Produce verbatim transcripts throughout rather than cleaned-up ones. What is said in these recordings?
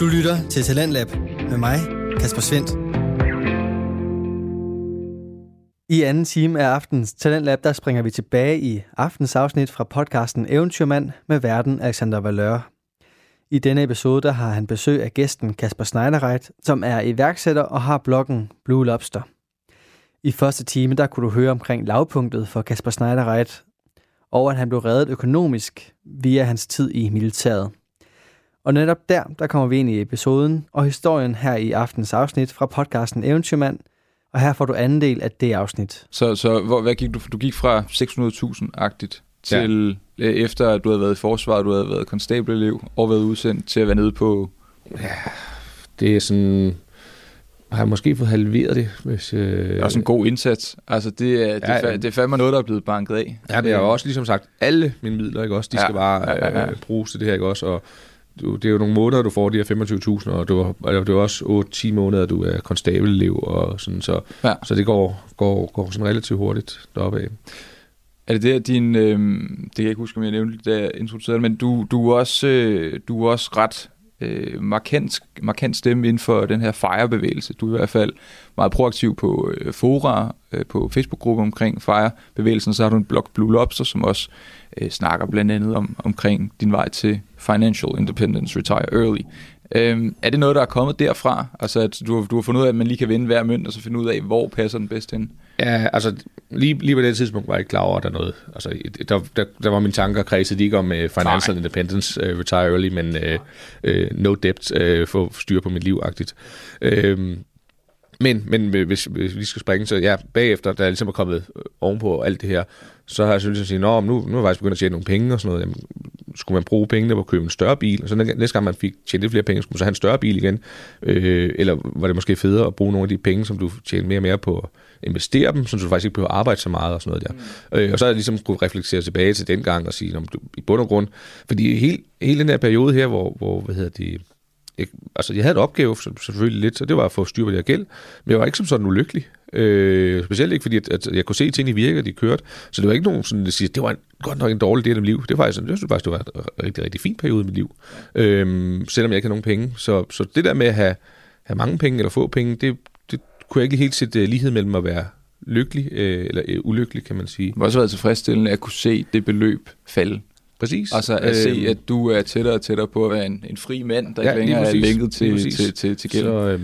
Du lytter til Talentlab med mig, Kasper Svind. I anden time af aftens Talentlab, der springer vi tilbage i aftens afsnit fra podcasten Eventyrmand med værten Alexander Valøre. I denne episode der har han besøg af gæsten Kasper Schneiderreit, som er iværksætter og har bloggen Blue Lobster. I første time der kunne du høre omkring lavpunktet for Kasper Schneiderreit, og at han blev reddet økonomisk via hans tid i militæret. Og netop der, der kommer vi ind i episoden og historien her i aftens afsnit fra podcasten Eventyrmand, og her får du anden del af det afsnit. Så, så hvor, hvad gik du, du gik fra seks hundrede tusind-agtigt til ja. Efter at du havde været i forsvaret, du havde været konstabelelev og været udsendt til at være nede på... Ja, det er sådan... Har jeg måske fået halveret det, hvis... Øh... Det er også en god indsats. Altså, det er, det, ja, ja. Det er fandme noget, der er blevet banket af. Ja, det er jo også ligesom sagt, alle mine midler, ikke også? De ja. Skal bare ja, ja, ja. Øh, bruges til det her, ikke også? Og du, det er jo nogle måneder, du får de her femogtyve tusind, og du, altså, det er jo også otte til ti måneder, du er konstabelelev, og sådan, så, ja. Så det går, går, går sådan relativt hurtigt deroppe af. Er det der, din... Øh, det kan jeg ikke huske, om jeg nævnte, da jeg introducerede det, men du, du, er også, øh, du er også ret... Øh, markant, markant stemme inden for den her FIRE-bevægelse. Du er i hvert fald meget proaktiv på øh, fora, øh, på Facebook-grupper omkring FIRE-bevægelsen. Så har du en blog Blue Lobster, som også øh, snakker blandt andet om, omkring din vej til Financial Independence, Retire Early. Øh, er det noget, der er kommet derfra? Altså, at du, du har fundet ud af, at man lige kan vende hver mønt, og så finde ud af, hvor passer den bedst ind? Ja, altså, lige, lige på det tidspunkt var jeg ikke klar over, at der er noget. Altså, der, der, der var mine tanker kredset ikke om uh, Financial Nej. Independence, uh, Retire Early, men uh, uh, no debt, uh, få styr på mit liv-agtigt. Uh, men, men hvis, hvis vi skal springe, så ja, bagefter, da jeg ligesom er kommet ovenpå alt det her, så har jeg selvfølgelig sådan at sige, nu, nu er jeg faktisk begyndt at tjene nogle penge og sådan noget. Jamen, skulle man bruge pengene på at købe en større bil? Og så næste gang man fik tjent lidt flere penge, skulle man så have en større bil igen? Øh, eller var det måske federe at bruge nogle af de penge, som du tjener mere og mere på at investere dem, så du faktisk ikke behøver at arbejde så meget og sådan noget der. Mm. Øh, og så er jeg ligesom skulle reflektere tilbage til den gang og sige, om du i bund og grund... Fordi hele, hele den her periode her, hvor, hvor hvad hedder det... Jeg, altså, jeg havde en opgave selvfølgelig lidt, og det var at få styr på det her gæld, men jeg var ikke som sådan ulykkelig. Øh, specielt ikke, fordi at, at jeg kunne se ting i virke, og de kørte. Så det var ikke nogen sådan, der siger, det var en, godt nok en dårlig del af mit liv. Det var faktisk, jeg synes faktisk, det var en rigtig, rigtig fin periode i mit liv. Øh, selvom jeg ikke havde nogen penge. Så, så det der med at have, have mange penge eller få penge, det, det kunne jeg ikke helt sætte lighed mellem at være lykkelig øh, eller øh, ulykkelig, kan man sige. Det har også været tilfredsstillende at kunne se det beløb falde. Præcis. Altså at se, at du er tættere og tættere på at være en, en fri mand, der ja, ikke længere er linket til, til, til, til, til gælden. Så, øh,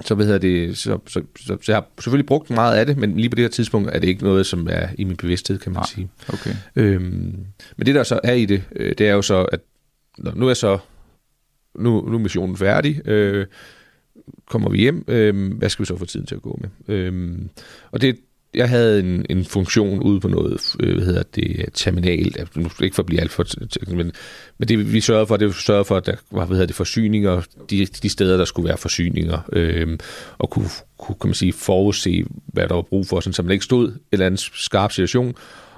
så, hvad hedder det, så, så, så, så jeg har selvfølgelig brugt meget af det, men lige på det her tidspunkt er det ikke noget, som er i min bevidsthed, kan man ah, sige. Okay. Øhm, men det, der så er i det, det er jo så, at nu er, så, nu, nu er missionen færdig. Øh, kommer vi hjem? Øh, hvad skal vi så få tiden til at gå med? Øh, og det Jeg havde en, en funktion ude på noget, øh, hvad hedder det, terminal, nu skal ikke for at blive alt for, men, men det vi sørgede for, det sørgede for, at der var, hvad hedder det, forsyninger, de, de steder, der skulle være forsyninger, øh, og kunne, kunne, kan man sige, forudse, hvad der var brug for, sådan, så man ikke stod en eller anden skarp situation,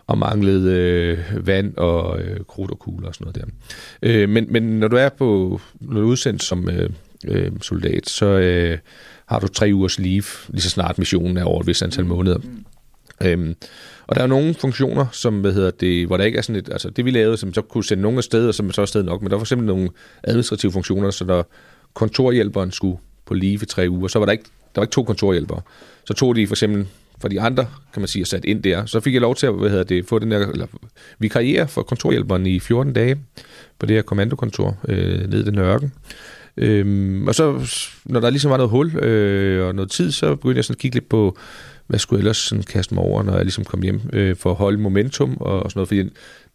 og manglede øh, vand og øh, krudt og kugler og sådan noget der. Øh, men, men når du er på, når du er udsendt som øh, øh, soldat, så... Øh, har du tre ugers leave, lige så snart missionen er over et vist antal måneder. Mm. Øhm, og der er nogle funktioner, som, hvad hedder det, hvor der ikke er sådan et, altså det vi lavede, som så kunne sende nogle af steder, som så er sted nok, men der var for eksempel nogle administrative funktioner, så der kontorhjælperen skulle på leave i tre uger, så var der ikke, der var ikke to kontorhjælpere. Så tog de for eksempel for de andre, kan man sige, at sat ind der. Så fik jeg lov til at, hvad hedder det, få den der, eller vi karriere for kontorhjælperen i fjorten dage, på det her kommandokontor, øh, nede i den ørken. Øhm, og så, når der ligesom var noget hul øh, og noget tid, så begyndte jeg sådan at kigge lidt på, hvad skulle jeg ellers sådan kaste mig over, når jeg ligesom kom hjem, øh, for at holde momentum og, og sådan noget. Fordi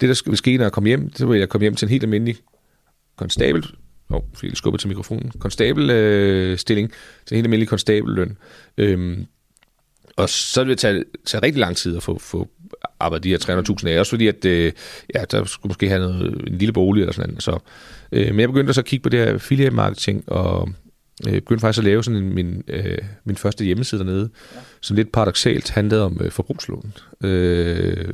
det, der ville ske, når jeg kom hjem, så ville jeg komme hjem til en helt almindelig konstabel, åh, oh, fordi jeg skubbede til mikrofonen, konstabel øh, stilling, til en helt almindelig konstabelløn. Øhm, og så ville det tage, tage rigtig lang tid at få, få arbejdet de her tre hundrede tusind af, også fordi, at øh, ja, der skulle måske have noget, en lille bolig eller sådan noget, så... Men jeg begyndte så at kigge på det her affiliate marketing, og begyndte faktisk at lave sådan en, min, øh, min første hjemmeside dernede, ja. Som lidt paradoksalt handlede om øh, forbrugslån. Øh,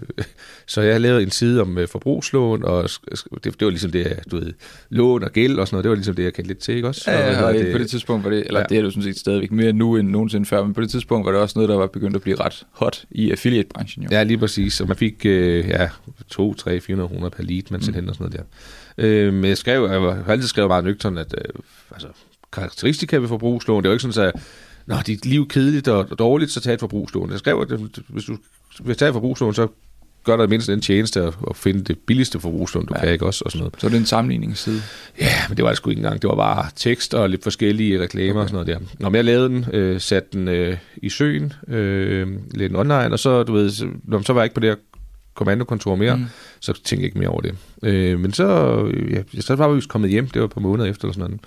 så jeg lavede en side om øh, forbrugslån, og det, det var ligesom det, du ved, lån og gæld og sådan noget, det var ligesom det, jeg kendte lidt til, ikke også? Ja, ja, og det, på det tidspunkt var det, eller ja. Det er det jo sådan set stadigvæk mere nu end nogensinde før, men på det tidspunkt var det også noget, der var begyndt at blive ret hot i affiliate-branchen. Jo. Ja, lige præcis, og man fik øh, ja, to, tre, fire hundrede kroner per lead, man selv mm. hen og sådan noget der. Men jeg skrev, jeg har altid skrevet meget nøgtern, at altså, karakteristika ved forbrugslån. Det er jo ikke sådan, at nå, dit liv er kedeligt og dårligt, så tag et forbrugslån. Jeg skrev, at hvis du vil tage et forbrugslån, så gør der mindst en tjeneste at finde det billigste forbrugslån, du ja. kan, ikke også? Og sådan noget. Så er det en sammenligningsside? Ja, men det var det sgu ikke engang. Det var bare tekst og lidt forskellige reklamer okay. og sådan noget der. Når jeg lavede den, øh, satte den øh, i søen, øh, lavede den online, og så, du ved, så, når, så var jeg ikke på det her kommandokontor mere, mm. så tænkte jeg ikke mere over det. Øh, men så, ja, så var jeg kommet hjem, det var et par måneder efter eller sådan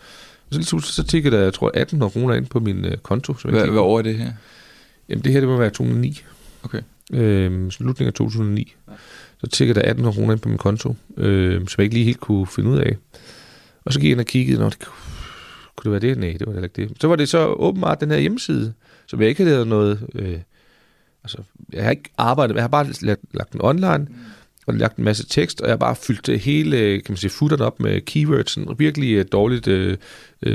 noget. Og så, så tikkede der, jeg tror, atten hundrede kroner ind på min øh, konto. Hvad, hvad år er det her? Jamen det her, det må være to tusind og ni. Okay. Øh, slutningen af to tusind og ni. Så tikkede der atten hundrede kroner ind på min konto, øh, som jeg ikke lige helt kunne finde ud af. Og så gik jeg ind og kiggede, det, kunne det være det? Nej, det var det ikke det. Så var det så åbenbart den her hjemmeside, som jeg ikke havde lavet noget... Øh, altså, jeg har ikke arbejdet, jeg har bare lagt, lagt den online, mm. og lagt en masse tekst, og jeg har bare fyldt det hele, kan man sige, footeren op med keywords, sådan virkelig dårligt øh,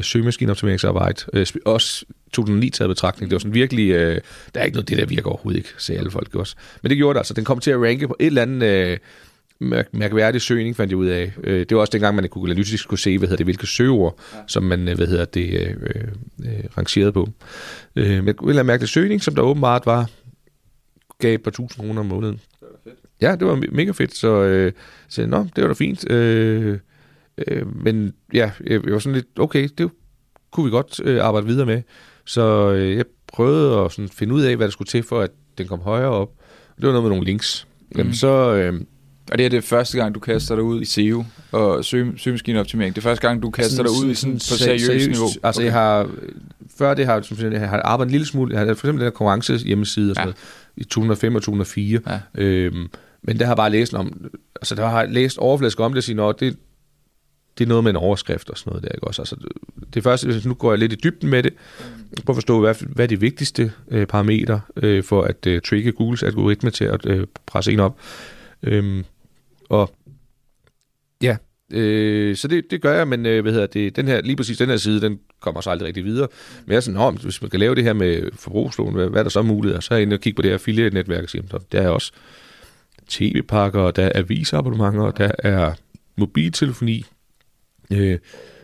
søgemaskineoptimeringsarbejde. Øh, også to tusind og ni taget betragtning, det var sådan virkelig, øh, der er ikke noget det, der virker overhovedet ikke, sagde alle folk også. Men det gjorde det altså, den kom til at ranke på et eller andet øh, mærk- mærkværdig søgning, fandt jeg ud af. Øh, det var også dengang, man i Google Analytics kunne se, hvad hedder det, hvilke søgeord, ja. som man, hvad hedder det, øh, øh, rangerede på. Øh, men jeg kunne eller mærke det søgning, som der åbenbart var, gav et par tusind kroner om måneden. Det var fedt. Ja, det var mega fedt, så øh, sagde nå, det var da fint. Øh, øh, men ja, jeg var sådan lidt, okay, det kunne vi godt øh, arbejde videre med. Så øh, jeg prøvede at sådan, finde ud af, hvad der skulle til for, at den kom højere op. Det var noget med nogle links. Mm. Jamen, så, øh, og det er det første gang, du kaster dig ud i S E O og søgemaskineoptimering. Det er første gang, du kaster dig ud i sådan, sådan på seriøst niveau. Okay. Altså, jeg har... Før det har jeg har arbejdet en lille smule, jeg har for eksempel den her konkurrence hjemmeside og sådan ja. noget, i to tusind og fem og to tusind og fire, ja. øhm, men der har jeg bare læst om, altså der har jeg læst overflask om det og sige, at det, det er noget med en overskrift og sådan noget der, ikke også? Altså det første, nu går jeg lidt i dybden med det, prøv at forstå, hvad, hvad er de vigtigste øh, parametre øh, for at øh, trigge Googles algoritme til at øh, presse en op, øhm, og ja, Øh, så det, det gør jeg, men øh, hvad hedder det, den her, lige præcis den her side, den kommer så aldrig rigtig videre. Men jeg er sådan, om hvis man kan lave det her med forbrugslån, hvad, hvad er der så muligheder? Så er jeg inde og kigge på det her affiliate-netværk og siger, der er også tv-pakker, der er avisabonnementer, der er mobiltelefoni, øh,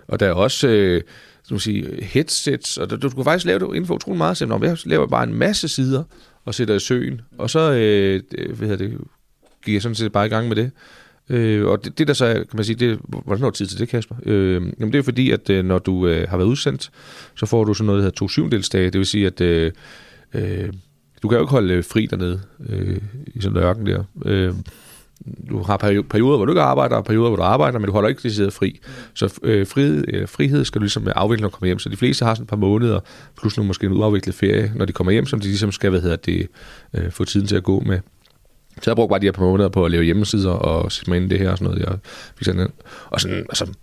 og der er også øh, skal man sige, headsets, og der, du kunne faktisk lave det inden for utrolig meget, så jeg laver bare en masse sider og sætter i søen, og så øh, hvad hedder det, gik jeg sådan set bare i gang med det. Øh, og det, det der så er, kan man sige, det, hvordan har du tid til det, Kasper? Øh, jamen det er fordi, at øh, når du øh, har været udsendt, så får du sådan noget, der hedder to syvendelsdage. Det vil sige, at øh, øh, du kan jo ikke holde fri dernede øh, i sådan en ørken der. Øh, du har perioder, hvor du ikke arbejder, og perioder, hvor du arbejder, men du holder ikke decideret fri. Så øh, frihed, øh, frihed skal du ligesom afvikle, når du kommer hjem. Så de fleste har sådan et par måneder, plus nu måske en uafviklet ferie, når de kommer hjem, som de ligesom skal, hvad hedder det, øh, få tiden til at gå med. Så jeg brugte bare de her par måneder på at lave hjemmesider og sætte mig ind i det her og sådan noget. Jeg fik sådan og sådan, altså,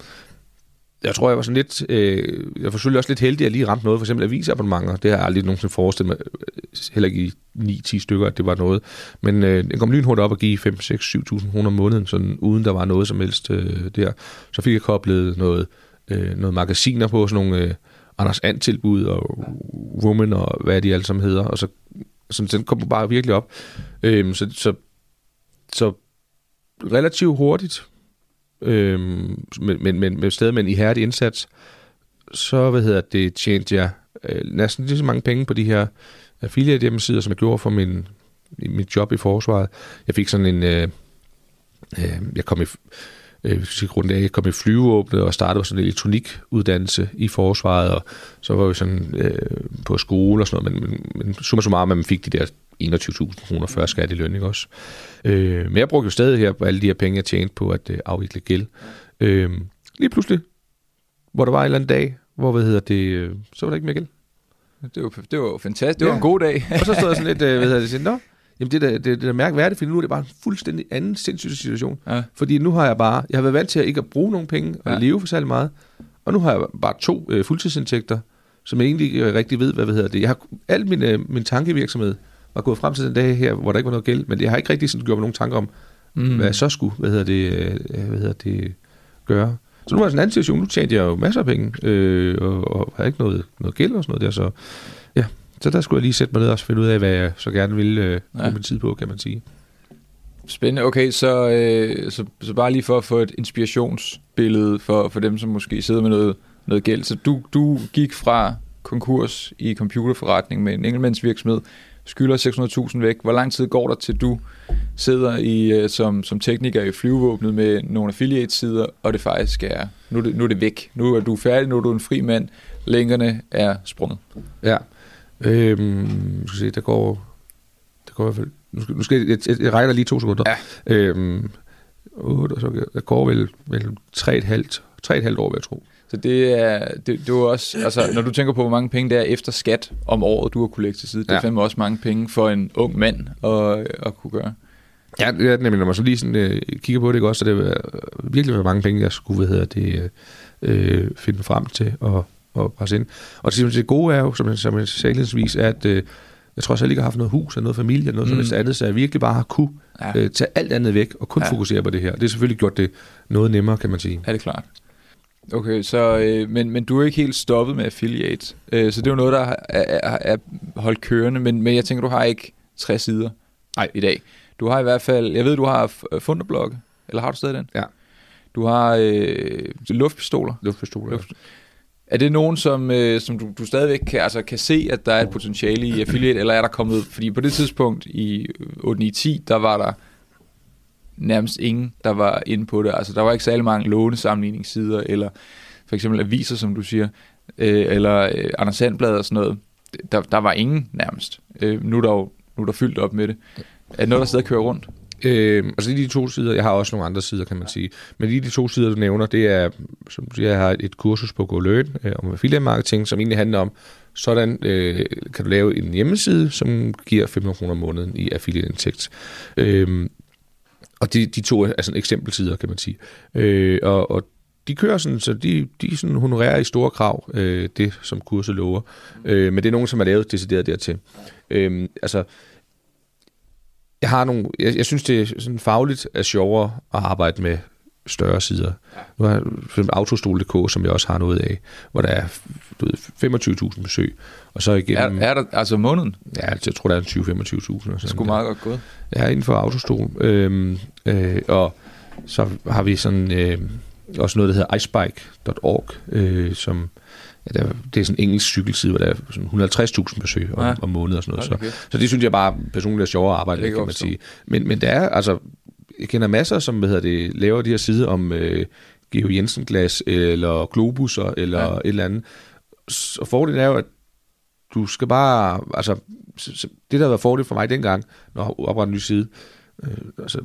jeg tror, jeg var sådan lidt, øh, jeg var selvfølgelig også lidt heldig, at jeg lige ramte noget, for eksempel avisabonnementer. Det har jeg aldrig nogensinde forestillet mig, heller ikke i ni til ti stykker, at det var noget. Men øh, den kom lynhurtigt op og give fem til seks til syv tusind kroner om måneden, sådan, uden der var noget som helst øh, der. Så fik jeg koblet noget, øh, noget magasiner på, sådan nogle øh, Anders And-tilbud og Woman og hvad de alle sammen hedder, og så så den kom bare virkelig op. Øhm, så, så, så relativt hurtigt, øhm, men, men, men med stadig med en ihærdig indsats, så hvad hedder det, tjente jeg øh, næsten lige så mange penge på de her affiliate hjemmesider, som jeg gjorde for min, mit job i forsvaret. Jeg fik sådan en... Øh, øh, jeg kom i... grund af, jeg kom i flyveåbnet og startede sådan en elektronikuddannelse i forsvaret, og så var vi sådan øh, på skole og sådan noget, men, men, men summa summarum, at man fik de der enogtyve tusind kroner før skat i løn, ikke også? Øh, men jeg brugte jo stadig her på alle de her penge, jeg tjente på at øh, afvikle gæld. Øh, lige pludselig, hvor der var en eller anden dag, hvor, hvad hedder det, øh, så var der ikke mere gæld. Det var, det var fantastisk, det ja. var en god dag. Og så stod jeg sådan lidt, øh, hvad hedder det, sådan, nå, jamen det der, det der mærkværdigt, for nu er det bare en fuldstændig anden sindssyg situation. Ja. Fordi nu har jeg bare, jeg har været vant til at ikke at bruge nogen penge og ja. leve for særlig meget. Og nu har jeg bare to øh, fuldtidsindtægter, som jeg egentlig ikke rigtig ved, hvad, hvad hedder det. Jeg har, al min, øh, min tankevirksomhed var gået frem til den dag her, hvor der ikke var noget gæld, men jeg har ikke rigtig sådan gjort mig nogen tanker om, mm. hvad jeg så skulle, hvad hedder det, øh, hvad hedder det gøre. Så nu var det sådan en anden situation, nu tjente jeg jo masser af penge, øh, og, og havde ikke noget, noget gæld og sådan noget der, så ja. Så der skulle jeg lige sætte mig ned og finde ud af, hvad jeg så gerne ville øh, bruge ja. min tid på, kan man sige. Spændende. Okay, så, øh, så, så bare lige for at få et inspirationsbillede for, for dem, som måske sidder med noget noget gæld. Så du, du gik fra konkurs i computerforretning med en enkeltmandsvirksomhed, skylder seks hundrede tusind væk. Hvor lang tid går der til, du sidder i, som, som tekniker i flyvevåbnet med nogle affiliatesider, og det faktisk er, nu er det, nu er det væk. Nu er du færdig, nu er du en fri mand. Lænkerne er sprunget. Ja. Øhm, skal se, der går, der går i hvert fald... Nu skal, nu skal jeg, jeg, jeg regner lige to sekunder. Ja. Øhm, otte, og så der går vel mellem tre et halvt, tre et halvt år, vil jeg tro. Så det er, det, det er også, altså når du tænker på, hvor mange penge der er efter skat om året, du har kunne lægge til side, det er ja. fandme også mange penge for en ung mand at, at kunne gøre. Ja, det er nemlig, når man så lige sådan, øh, kigger på det, også, så det var virkelig var mange penge, jeg skulle, hvad hedder det, øh, finde frem til og, og presse ind. Og det, det gode er jo, som jeg, som jeg sagde indledningsvis, er, at øh, jeg tror også, jeg lige har haft noget hus eller noget familie eller noget mm. som andet, så jeg virkelig bare har kunne ja. øh, tage alt andet væk og kun ja. fokusere på det her. Det har selvfølgelig gjort det noget nemmere, kan man sige. Ja, det er klart. Okay, så, øh, men, men du er ikke helt stoppet med affiliate, øh, så det er jo noget, der er, er, er holdt kørende, men, men jeg tænker, du har ikke tres sider Nej. i dag. Du har i hvert fald, jeg ved, du har Funderblok, eller har du stadig den? Ja. Du har øh, luftpistoler. Luftpistoler, Luft. Er det nogen, som, øh, som du, du stadigvæk kan, altså, kan se, at der er et potentiale i affiliate, eller er der kommet, fordi på det tidspunkt i otte ni ti, der var der nærmest ingen, der var inde på det. Altså, der var ikke særlig mange lånesammenligningssider, eller for eksempel aviser, som du siger, øh, eller øh, Anders Sandblad og sådan noget. Der, der var ingen nærmest. Øh, nu er der jo nu er der fyldt op med det. Er det noget, der stadig kører rundt? Øh, altså lige de to sider, jeg har også nogle andre sider, kan man sige. Men lige de to sider, du nævner, det er, som du siger, jeg har et kursus på GoLearn øh, om affiliate marketing, som egentlig handler om, sådan øh, kan du lave en hjemmeside, som giver fem hundrede kroner om måneden i affiliate-indtægt. Øh, Og de, de to er sådan eksempelsider, kan man sige. Øh, og, og de kører sådan, så de, de sådan honorerer i store krav øh, det, som kurset lover. Øh, men det er nogen, som har lavet decideret dertil. Øh, altså, jeg har nogle, jeg, jeg synes, det sådan fagligt er sjovere at arbejde med større sider. Nu har jeg for eksempel autostol punktum dk, som jeg også har noget af, hvor der er femogtyve tusind besøg. Og så igennem... Er, er der altså måneden? Ja, jeg tror, der er tyve til femogtyve tusind. Det er sgu meget godt gået. Ja, inden for autostol. Øhm, øh, og så har vi sådan øh, også noget, der hedder icebike punktum org, øh, som... Ja, der, det er sådan en engelsk cykelside, hvor der er et hundrede og halvtreds tusind besøg om, ja. om måneden og sådan noget. Okay. Så, så det synes jeg bare personligt er sjovere at arbejde med, kan man sige. Men, men der er altså... Jeg kender masser, som hvad hedder det, laver de her sider om øh, Georg Jensen-glas eller globusser eller ja. et eller andet. Og fordelen er jo, at du skal bare... Altså, det, der har været fordel for mig dengang, når jeg oprettede en ny side, øh, altså,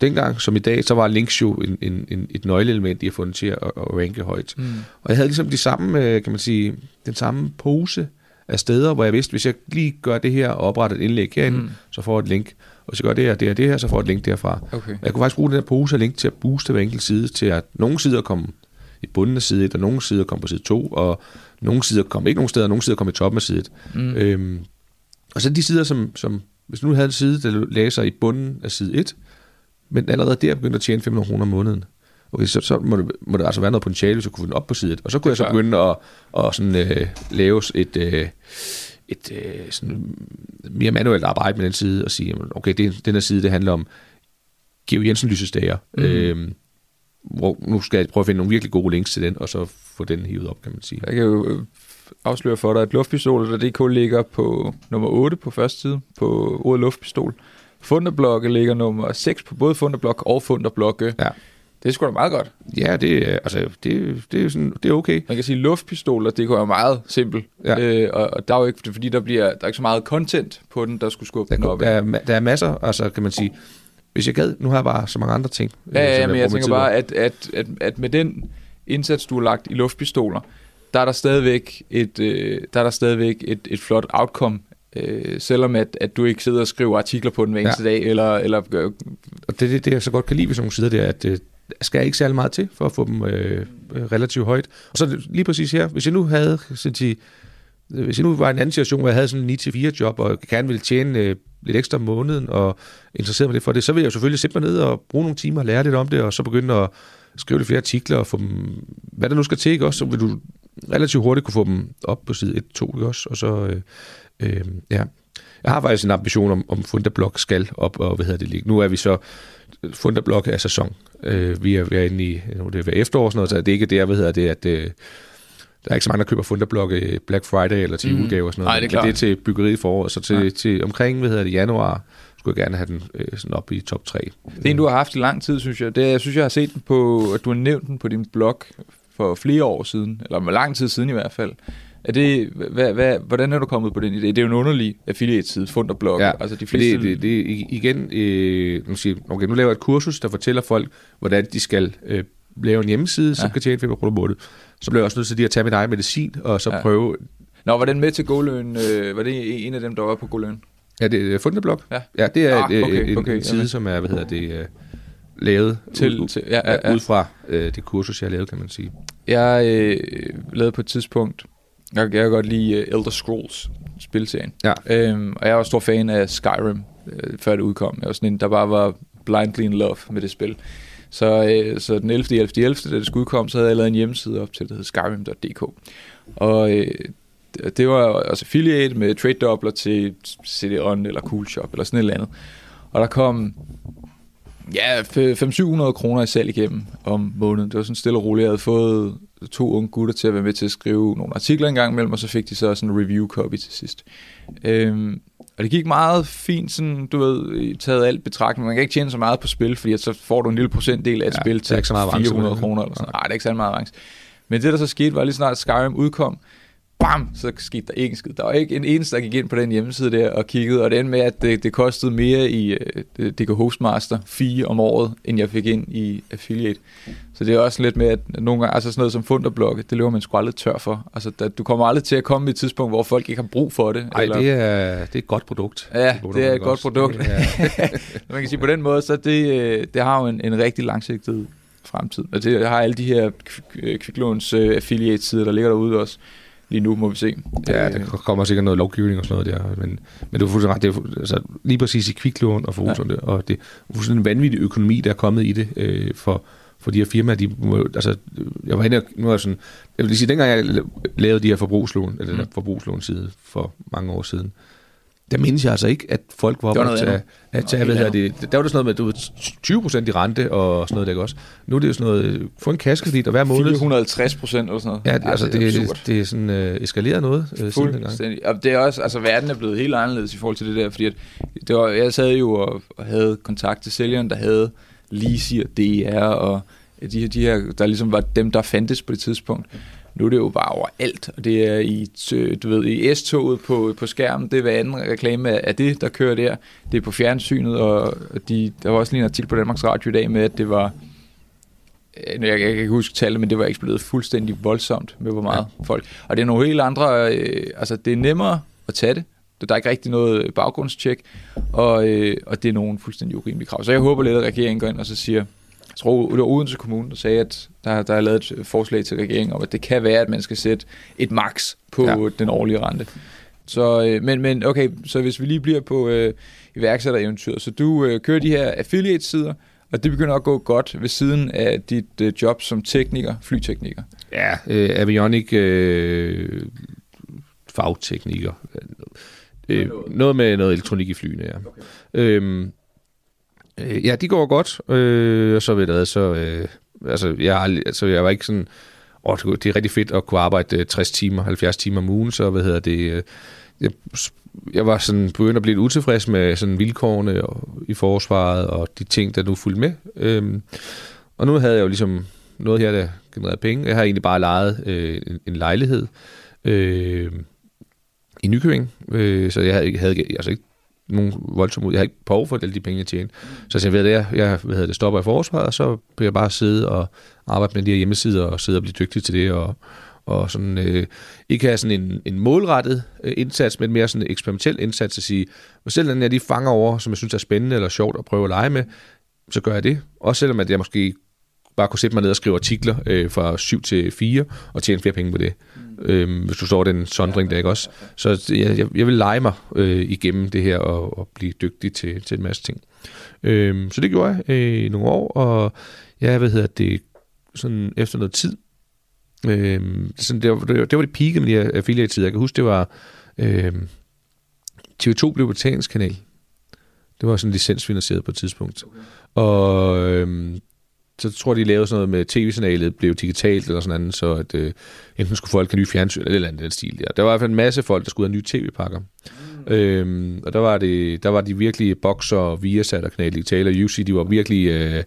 dengang som i dag, så var links jo en, en, en, et nøgleelement, de har fundet til at, at ranke højt. Mm. Og jeg havde ligesom de samme, kan man sige, den samme pose af steder, hvor jeg vidste, hvis jeg lige gør det her og opretter et indlæg herinde, mm. så får jeg et link. Og så gør det her, det her, det her, så får jeg et link derfra. Okay. Jeg kunne faktisk bruge den her pose og link til at booste hver enkelt side, til at nogle sider kom i bunden af side et, og nogle sider kom på side to, og nogle sider kom ikke nogen steder, og nogle sider kom i toppen af side et. Mm. Øhm, og så de sider, som, som hvis nu havde en side, der lagde sig i bunden af side et, men allerede der begyndte at tjene fem hundrede kroner om måneden. Okay, så, så må, det, må der altså være noget potentiale, hvis jeg kunne få den op på side et. Og så kunne jeg så begynde at, at sådan, øh, lave et... Øh, et øh, sådan mere manuelt arbejde med den side, og sige, okay, det, den her side, det handler om Georg Jensen-lysestager, mm. øh, hvor nu skal jeg prøve at finde nogle virkelig gode links til den, og så få den hivet op, kan man sige. Jeg kan jo afsløre for dig, at luftpistoler punktum dk ligger på nummer otte på første side, på ordet luftpistol. Funderblok ligger nummer seks på både Funderblok og Funderblok. Ja. Det er sgu da meget godt. Ja, det er, altså, det, det er, sådan, det er okay. Man kan sige, luftpistoler, det går jo meget simpelt. Ja. Øh, og, og der er jo ikke, fordi der, bliver, der er ikke så meget content på den, der skulle skubbe der, den op. Der er, der er masser, altså kan man sige, hvis jeg gad, nu har jeg bare så mange andre ting. Ja, ja, ja men jeg, jeg tænker bare, at, at, at, at med den indsats, du har lagt i luftpistoler, der er der stadigvæk et, øh, der er der stadigvæk et, et flot outcome. Øh, selvom at, at du ikke sidder og skriver artikler på den hver eneste ja. dag, eller... eller øh, og det er det, det, jeg så godt kan lide ved sådan nogle sider, det er, at... Øh, skal jeg ikke særlig meget til, for at få dem øh, relativt højt. Og så lige præcis her, hvis jeg nu havde, sige, hvis jeg nu var i en anden situation, hvor jeg havde sådan en ni til fire job, og gerne ville tjene øh, lidt ekstra om måneden, og interesseret mig lidt for det, så ville jeg jo selvfølgelig sætte mig ned og bruge nogle timer og lære lidt om det, og så begynde at skrive lidt flere artikler, og få dem, hvad der nu skal til, ikke også, så vil du relativt hurtigt kunne få dem op på side et to, ikke også, og så, øh, øh, ja. Jeg har faktisk en ambition om, om Funderblok skal op, og hvad hedder det ligge. Nu er vi så, Funderblok er sæson. Øh, vi er, vi er inde i, nu er det er efterår, sådan noget, så det er ikke der, hvad hedder det, at, Der er ikke så mange, der køber Funderblok Black Friday eller til mm. julegave og sådan noget. Nej, det er klart. Men det er til byggeriet foråret, så til, ja. til omkring, hvad hedder det, januar, skulle jeg gerne have den øh, sådan op i top tre. Det er en, du har haft i lang tid, synes jeg. Det, jeg synes, jeg har set den på, at du har nævnt den på din blog for flere år siden, eller lang tid siden i hvert fald. Er det, hvad, hvad, hvordan er du kommet på den idé? Det er jo en underlig affiliate-side, Funderblok. Ja, altså de fleste... det, det, det igen, øh, nu, siger, okay, nu laver jeg et kursus, der fortæller folk, hvordan de skal øh, lave en hjemmeside, som ja. kan tjene fem hundrede kroner om måneden. Så blev jeg også nødt til at tage min egen medicin, og så ja. prøve... Nå, var den med til Goløn? Øh, var det en af dem, der var på Goløn? Ja, det er Funderblok. Ja. ja, det er ah, okay, okay, en, okay, en side, okay. som er, hvad hedder det... Øh, lavet til, ud, til, ja, ja, ja. ud fra øh, det kursus, jeg lavede, kan man sige. Jeg øh, lavede på et tidspunkt... Jeg kan godt lide Elder Scrolls spilserien. Ja. Øhm, og jeg er også stor fan af Skyrim, øh, før det udkom. Jeg var sådan en, der bare var blindly in love med det spil. Så, øh, så den ellevte ellevte ellevte, da det skulle udkomme, så havde jeg lavet en hjemmeside op til, der hed Skyrim punktum d k. Og øh, det var også affiliate med Trade doppler til C D-On eller Coolshop eller sådan et eller andet. Og der kom ja, fem til syv hundrede kroner i salg igennem om måneden. Det var sådan stille og roligt. Jeg havde fået... to unge gutter til at være med til at skrive nogle artikler engang imellem, og så fik de så sådan en review-copy til sidst. Øhm, og det gik meget fint, sådan, du ved, taget alt betragtning. Man kan ikke tjene så meget på spil, fordi så får du en lille procentdel af et ja, spil til fire hundrede kroner. Eller sådan. Nej, det er ikke så meget avance. Men det, der så skete, var lige snart Skyrim udkom, bam, så skete der ikke en skid. Der var ikke en eneste, der gik ind på den hjemmeside der og kiggede, og det endte med, at det, det kostede mere i uh, D K Hostmaster fire om året, end jeg fik ind i affiliate. Så det er også lidt med, at nogle gange, altså sådan noget som Funderblok, det løber man sgu aldrig tør for. Altså, der, du kommer aldrig til at komme i et tidspunkt, hvor folk ikke har brug for det. Nej, det er, det er et godt produkt. Ja, det er, det er et godt produkt. Man kan sige, på den måde, så det, det har jo en, en rigtig langsigtet fremtid. Og det har alle de her kviklåns affiliate-sider, der ligger derude også. Lige nu må vi se. Ja, der kommer sikkert noget lovgivning og sådan noget der, men, men det er fuldstændig ret. Det er, altså, lige præcis i kviklån og for ja. det, og det er fuldstændig en vanvittig økonomi, der er kommet i det øh, for, for de her firmaer. De, altså, jeg var henne, nu er sådan, jeg vil lige sige, dengang jeg lavede de her forbrugslån, eller mm. den forbrugslånside for mange år siden, der mindes jeg altså ikke, at folk var oppe til at, at tage, Nå, ved her, det, der var det sådan noget med tyve procent i rente og sådan noget, der ikke også. Nu er det jo sådan noget, få en kassekredit og hver måned. fire hundrede og halvtreds procent eller sådan noget. Ja, det, altså det, det, er, det er sådan øh, eskaleret noget. Øh, Fuldstændig. Og det er også, altså verden er blevet helt anderledes i forhold til det der, fordi at det var, jeg sad jo og, og havde kontakt til sælgeren, der havde Lisi og D R og de her, de her, der ligesom var dem, der fandtes på det tidspunkt. Nu er det jo bare overalt, og det er i, du ved, i S-toget på, på skærmen, det er hver anden reklame af det, der kører der. Det er på fjernsynet, og de, der var også lige en artikel på Danmarks Radio i dag med, at det var, jeg, jeg kan ikke huske tallet, men det var eksploderet fuldstændig voldsomt med, hvor meget ja. folk. Og det er nogle helt andre, øh, altså det er nemmere at tage det, der er ikke rigtig noget baggrundstjek, og, øh, og det er nogle fuldstændig urimelige krav. Så jeg håber lidt, at regeringen går ind og så siger, jeg tror, det var Odense Kommune, der sagde, at der, der er lavet et forslag til regeringen om, at det kan være, at man skal sætte et maks på ja. den årlige rente. Så, men, men okay, så hvis vi lige bliver på øh, iværksættereventyret, så du øh, kører de her affiliate-sider, og det begynder at gå godt ved siden af dit øh, job som tekniker, flytekniker. Ja, øh, avionik, øh, fagtekniker, øh, noget med noget elektronik i flyene, ja. Okay. Øhm, Ja, de går godt, øh, og så ved jeg, så, øh, altså, jeg, altså, jeg var ikke sådan, åh, det er rigtig fedt at kunne arbejde tres timer, halvfjerds timer om ugen, så hvad hedder det, øh, jeg, jeg var sådan begyndt at blive lidt utilfreds med sådan vilkårene og, i forsvaret, og de ting, der nu fulgte med, øh, og nu havde jeg jo ligesom noget her, der genererede penge, jeg har egentlig bare lejet øh, en, en lejlighed øh, i Nykøbing, øh, så jeg havde, havde altså ikke, nogle voldsomt ud. Jeg har ikke behov for alle de penge, jeg tjener. Så jeg ved, at jeg, jeg hvad hedder det, stopper i forsvaret, og så kan jeg bare sidde og arbejde med de her hjemmesider, og sidde og blive dygtig til det, og, og sådan, øh, ikke have sådan en, en målrettet øh, indsats, men mere sådan en eksperimentel indsats at sige, og selvom jeg lige fanger over, som jeg synes er spændende eller sjovt at prøve at lege med, så gør jeg det. Også selvom at jeg måske bare kunne sætte mig ned og skrive artikler øh, fra syv til fire, og tjene flere penge på det. Mm. Øhm, hvis du står den sondring, der ikke også. Så jeg, jeg, jeg vil lege mig øh, igennem det her, og, og blive dygtig til, til en masse ting. Øhm, så det gjorde jeg øh, i nogle år, og jeg, hvad hedder det, sådan efter noget tid, øh, sådan, det, var, det var det peakede med de her affiliate-tider. Jeg kan huske, det var øh, T V to blev botanisk kanal. Det var sådan licensfinansieret på et tidspunkt. Okay. Og øh, så tror de lavede sådan noget med tv-signalet blev digitalt eller sådan andet, så at, øh, enten skulle folk have nye fjernsyn eller et eller andet den stil. Der. der var i hvert fald en masse folk, der skulle have nye tv-pakker. Mm. Øhm, og der var, det, der var de virkelig Boxer, Viasat og Kanal Digital og U C, de var virkelig... Øh,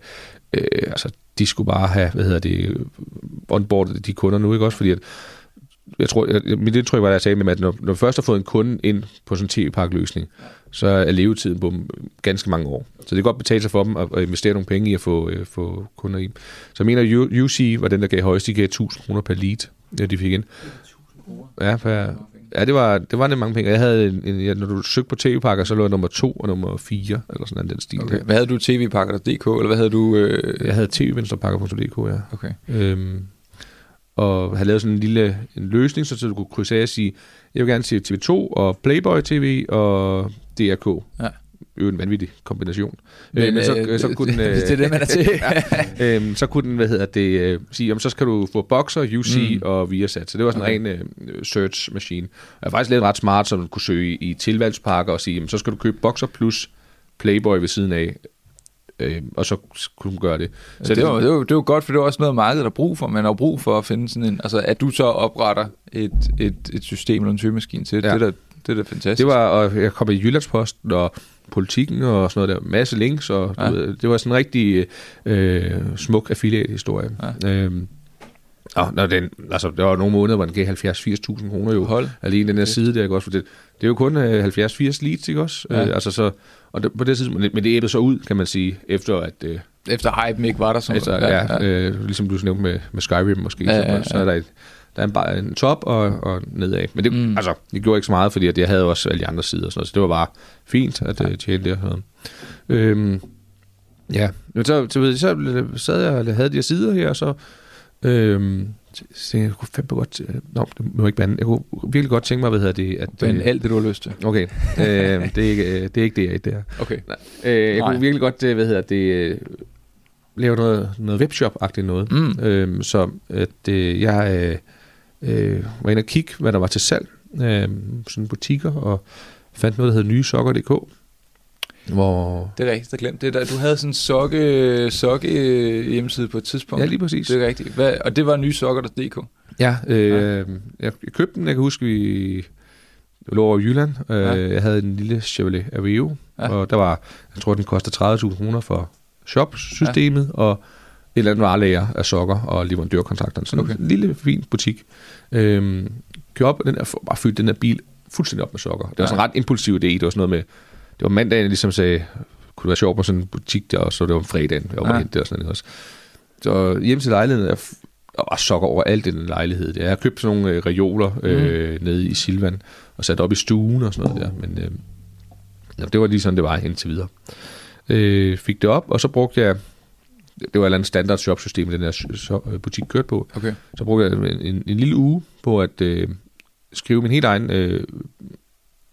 øh, altså, de skulle bare have, hvad hedder det, onboardet de kunder nu, ikke også? Fordi at, jeg tror, jeg, mit indtryk var, da jeg sagde med, at når, når først har fået en kunde ind på sådan en tv-pakke-løsning, så er levetiden på dem ganske mange år. Så det kan godt betale sig for dem at investere nogle penge i at få, øh, få kunder i. Så jeg mener, U C var den, der gav højst. De gav tusind kroner per lead, ja, de fik ind. Ja, per, ja det var det var nemlig mange penge. Jeg havde en, en, jeg, når du søgte på tv-pakker, så lå jeg nummer to og nummer fire, eller sådan en den stil. Okay. Hvad havde du, tv-pakker punktum d k, eller hvad havde du? Øh... Jeg havde tv-venstrepakker punktum d k, ja. Okay. Øhm, og havde lavet sådan en lille en løsning, så du kunne krydse af og sige, jeg vil gerne se T V to og Playboy T V og D R K. Ja. Det er jo en vanvittig kombination. Men, øh, men så, øh, så kunne den... Øh, hvis det er det, man er til. ja, øh, så kunne den, hvad hedder det, øh, sige, om så skal du få Boxer, U C mm. og Viasat. Så det var sådan okay. en ren øh, search machine. Jeg har faktisk lavet ret smart, så du kunne søge i tilvalgspakker og sige, jamen, så skal du købe Boxer plus Playboy ved siden af. Øh, og så kunne man gøre det. Så ja, det, var, det, var, det var godt, for det var også noget, markedet har brug for. Man har brug for at finde sådan en... Altså, at du så opretter et, et, et system eller en søgemaskine til, ja. det, der, det er da fantastisk. Det var, og jeg kom i Jyllands-Posten og Politiken og sådan noget der. Masse links, og ja. ved, det var sådan en rigtig øh, smuk affiliate-historie. Ja. Øhm, og når den, altså, der var nogle måneder, hvor den gav halvfjerds til firs tusind kroner jo. Hold. Alene den her okay. side der, ikke også? For det, det er jo kun øh, halvfjerds firs leads, ikke også? Ja. Øh, altså så... Og det, på det tidspunkt, men det æbbede så ud, kan man sige, efter at... Øh, efter hypen ikke var der sådan noget. Ja, ja. Øh, ligesom du nævnte med, med Skyrim måske, ja, ja, ja, ja. så er der, et, der er en, bare en top og, og nedad. Men det, mm. altså, det gjorde ikke så meget, fordi at jeg havde også alle de andre sider og sådan noget, så det var bare fint at ja. tjene det. Øhm, ja, men så, så, så sad jeg og havde de her sider her, og så... Øhm, Så jeg kunne fandme godt... Nå, det må jeg ikke bande. Jeg kunne virkelig godt tænke mig, hvad hedder det... At bande alt det, du har lyst til. Okay. Øh, det, er ikke, det er ikke det, jeg er i det her. Okay. Øh, jeg Nej. kunne virkelig godt, hvad hedder det... Lave noget, noget webshop-agtigt noget. Mm. Øh, så at, øh, jeg øh, var inde og kigge, hvad der var til salg. Øh, sådan butikker, og fandt noget, der hedder nye sokker punktum d k. Hvor... Det er rigtigt, jeg glemte det der. Du havde sådan en sokke, sokke hjemmeside på et tidspunkt. Ja, lige præcis. Det er rigtigt. Hvad? Og det var nye sokker punktum d k? Ja, øh, ja, jeg købte den. Jeg kan huske, vi lå over Jylland. Ja. Jeg havde en lille Chevrolet Aveo, ja. og der var, jeg tror, den kostede tredive tusind kroner for shop-systemet, ja. og et eller andet varelager af sokker og leverandørkontakterne. Sådan okay. en lille, fin butik. Øh, købte op, og den der, bare fyldte den der bil fuldstændig op med sokker. Det var sådan en ret impulsiv idé. Det var sådan noget med... Det var mandagen, jeg ligesom sagde, kunne det være sjovt på sådan en butik der, og så det var om fredagen, jeg var ja. der og sådan noget også. Så hjem til lejligheden, og bare sokker over alt i den lejlighed. Jeg har købt sådan nogle reoler mm. øh, nede i Silvan, og sat op i stuen og sådan noget der, men øh, ja, det var lige sådan, det var indtil videre. Øh, fik det op, og så brugte jeg, det var et eller andet standard shopsystem, den her butik kørte på, okay. så brugte jeg en, en, en lille uge på at øh, skrive min helt egen... Øh,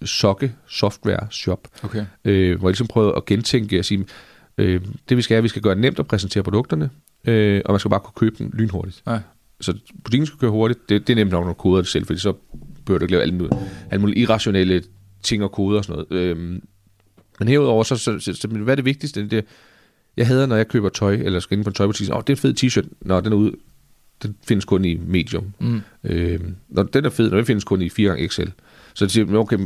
sokke software shop, okay. øh, hvor jeg ligesom prøvede at gentænke og sige, øh, det vi skal er, vi skal gøre det nemt at præsentere produkterne, øh, og man skal bare kunne købe dem lynhurtigt. Ej. Så butikken skal køre hurtigt, det, det er nemt nok, når du koder det selv, fordi så bør du ikke lave alle, alle mulige irrationelle ting og koder og sådan noget. Øh, men herudover, så, så, så, så hvad er det vigtigste? Det, det, jeg hader, når jeg køber tøj, eller skal ind på en tøjbutik, åh, oh, det er en fed t-shirt, når den er ude, den findes kun i medium. Mm. Øh, når den er fed, når den findes kun i fire gange X L. Så det siger, okay,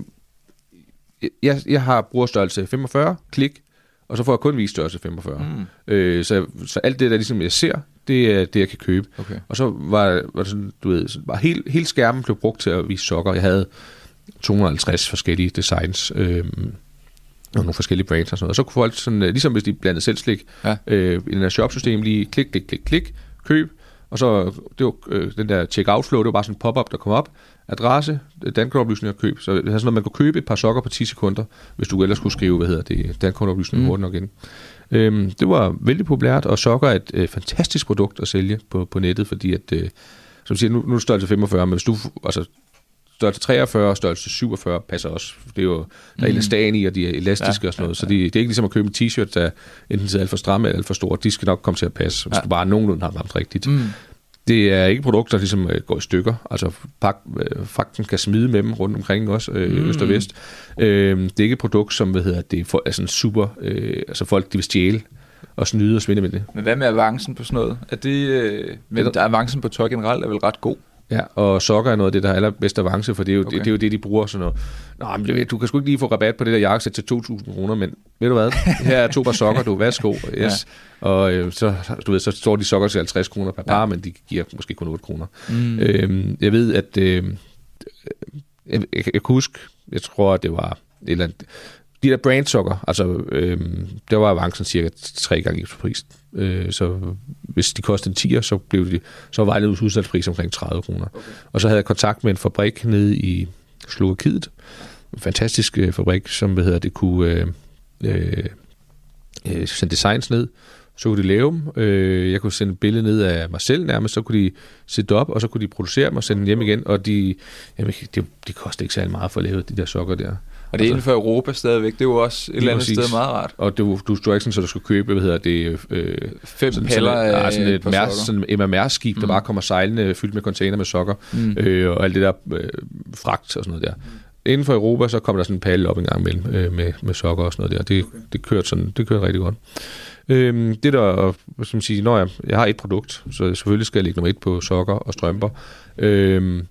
Jeg, jeg har brugerstørrelse femogfyrre, klik, og så får jeg kun vist størrelse femogfyrre. Mm. Øh, så, så alt det, der ligesom jeg ser, det er det, jeg kan købe. Okay. Og så var, var det sådan, du ved, var hele, hele skærmen blev brugt til at vise sokker. Jeg havde to hundrede og halvtreds forskellige designs, øh, og nogle forskellige brands og sådan noget. Og så kunne folk sådan, ligesom hvis de blandede selvslik, ja. øh, i den her shopsystem, lige klik, klik, klik, klik, køb. Og så det var, øh, den der check-out flow, det var bare sådan en pop-up, der kom op. Adresse, dankortoplysninger, køb. Så det er sådan noget, man kunne købe et par sokker på ti sekunder, hvis du ellers skulle skrive, hvad hedder det, dankortoplysninger mm. hurtigt nok ind. Øhm, det var vældig populært, og sokker er et øh, fantastisk produkt at sælge på, på nettet, fordi at, øh, som siger, nu, nu er det størrelse femogfyrre, men hvis du, altså størrelse treogfyrre og størrelse syvogfyrre passer også. Det er jo, der er mm. elastan i, og de er elastiske ja, og sådan noget, ja, ja. Så de, det er ikke ligesom at købe en t-shirt, der enten sidder alt for stramme eller alt for store. De skal nok komme til at passe, hvis ja. du bare nogenlunde har ramt rigtigt. Mm. Det er ikke produkter, der ligesom går i stykker. Altså pak, øh, fakten kan smide med dem rundt omkring også, øh, mm. øst og vest. Øh, det er ikke et produkt, som, hvad hedder det, for, altså super, øh, altså folk, de vil stjæle. og snyde og svinde med det. Men hvad med avancen på sådan noget? Er det, øh, men der, avancen på tøj generelt er vel ret god? Ja, og sokker er noget af det, der er allerbedst avance, for det er jo, okay. det, det, er jo det, de bruger sådan noget. Nå, men det, du kan sgu ikke lige få rabat på det der jakkesæt til to tusind kroner, men ved du hvad? Her er to par sokker, du, værsgo. Yes. Ja. Og øh, så, du ved, så står de sokker til halvtreds kroner per par, ja. Men de giver måske kun otte kroner. Mm. Øh, jeg ved, at... Øh, jeg, jeg, jeg kan huske, jeg tror, det var... Et eller andet, de der brandsokker, altså, øh, der var avancen cirka tre gange prisen. Øh, så hvis de kostede en tier, så blev de, så var vejledes udsalgspris omkring tredive kroner. Okay. Og så havde jeg kontakt med en fabrik nede i Slovakiet. En fantastisk øh, fabrik, som hvad hedder det, kunne øh, øh, sende designs ned. Så kunne de lave dem. Øh, jeg kunne sende et billede ned af mig selv nærmest, så kunne de sætte op, og så kunne de producere dem og sende dem hjem igen. Og de, jamen, det, det kostede ikke særlig meget for at lave de der sokker der. Og det er inden for Europa stadigvæk, det er jo også et eller andet sted meget rart. Og du, du står ikke sådan, så du skal købe, hvad hedder det, øh, fem sådan, peller sådan, øh, sådan et, mær, sådan et M M R-skib, mm. der bare kommer sejlende, fyldt med container med sokker, mm. øh, og alt det der øh, fragt og sådan noget der. Mm. Inden for Europa, så kommer der sådan en palle op en gang imellem øh, med, med sokker og sådan noget der. Det, okay. det kørte sådan, det kørte rigtig godt. Øh, det der, som man siger, når jeg, jeg har et produkt, så selvfølgelig skal jeg lægge nummer et på sokker og strømper. Øh,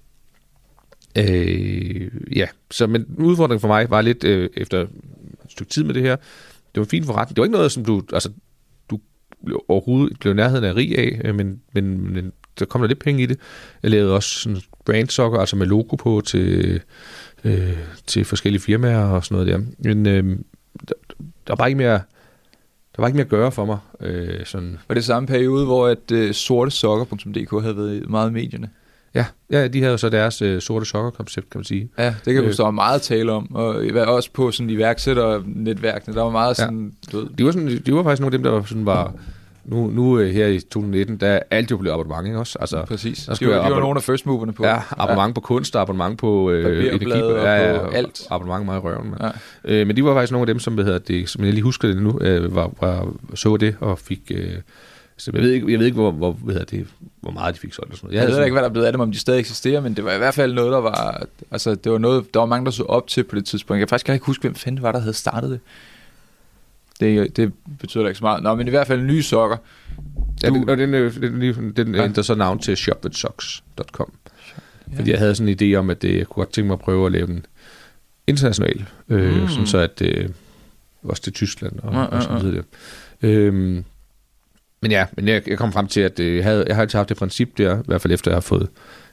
Øh, ja, så men udfordringen for mig var lidt øh, efter et stykke tid med det her. Det var en fin forretning. Det var ikke noget, som du, altså, du overhovedet blev nærheden af rig af, øh, men, men, men der kom der lidt penge i det. Jeg lavede også sådan brandsokker, altså med logo på til, øh, til forskellige firmaer og sådan noget der. Men øh, der, der var bare ikke mere... Der var ikke mere at gøre for mig. Øh, sådan. Var det samme periode, hvor at øh, sorte sokker punktum d k havde været meget i medierne? Ja, ja, de havde jo så deres øh, sorte sokker-koncept, kan man sige. Ja, det kan vi så meget tale om, og også på sådan iværksætternetværkene, der var meget sådan... Ja. Du ved, de, var sådan de var faktisk nogle af dem, der var sådan var... Nu, nu her i to tusind nitten, der er alt jo blevet abonnement, ikke også? Altså, præcis. Der skulle de var, de var nogle af first-moverne på. Ja, abonnement ja. på kunst, abonnement på øh, energi, og ja, på alt. Abonnement meget i røven. Ja. Øh, men de var faktisk nogle af dem, som, hvad hedder det, som jeg lige husker det nu, øh, var, var, så det og fik... Øh, Så jeg ved ikke, jeg ved ikke hvor, hvor, hvad hedder det, hvor meget de fik solgt og sådan noget. Jeg, jeg ved sådan, ikke, hvad der er blevet af dem, om de stadig eksisterer, men det var i hvert fald noget, der var... Altså, det var noget, der var mange, der så op til på det tidspunkt. Jeg kan faktisk ikke huske, hvem fanden var, der havde startet det. Det, det betyder da ikke så meget. Nå, men i hvert fald nye sokker. Du, ja, den, og den, den, den ja. ændrer så navn til shop with socks punktum com. Ja. Fordi jeg havde sådan en idé om, at det, jeg kunne godt tænke mig at prøve at lave den international. Mm. Øh, sådan så, at øh, også til Tyskland og, ja, ja, ja. og sådan noget. Øh, Men ja, men jeg, jeg kom frem til, at jeg havde, jeg havde haft det princip der, i hvert fald efter jeg har fået,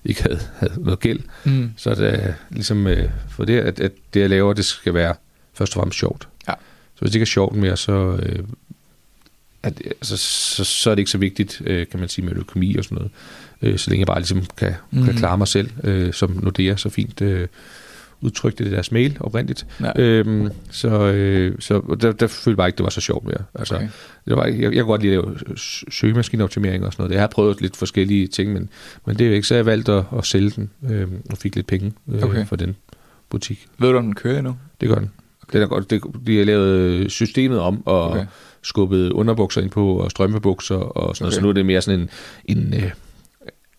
ikke havde, havde noget gæld, mm. så at jeg ligesom øh, for det, at, at det jeg laver, det skal være først og fremmest sjovt. Ja. Så hvis det ikke er sjovt mere, så, øh, at, så, så, så er det ikke så vigtigt, øh, kan man sige, med økonomi og sådan noget. Øh, så længe jeg bare ligesom kan, mm. kan klare mig selv, øh, som Nordea så fint øh, udtrykte det i deres mail oprindeligt. Ja. Øhm, så øh, så der, der følte jeg bare ikke, det var så sjovt mere. Altså, okay. det var, jeg, jeg kunne godt lide at lave søgemaskineoptimering og sådan noget. Jeg har prøvet lidt forskellige ting, men, men det er jo ikke, så jeg valgte at, at sælge den øh, og fik lidt penge øh, okay. for den butik. Ved du, om den kører endnu? Det gør den. Okay. Den er godt, det, de har lavet systemet om og okay. skubbet underbukser ind på og strømpebukser og sådan noget. Okay. Så nu er det mere sådan en... en øh,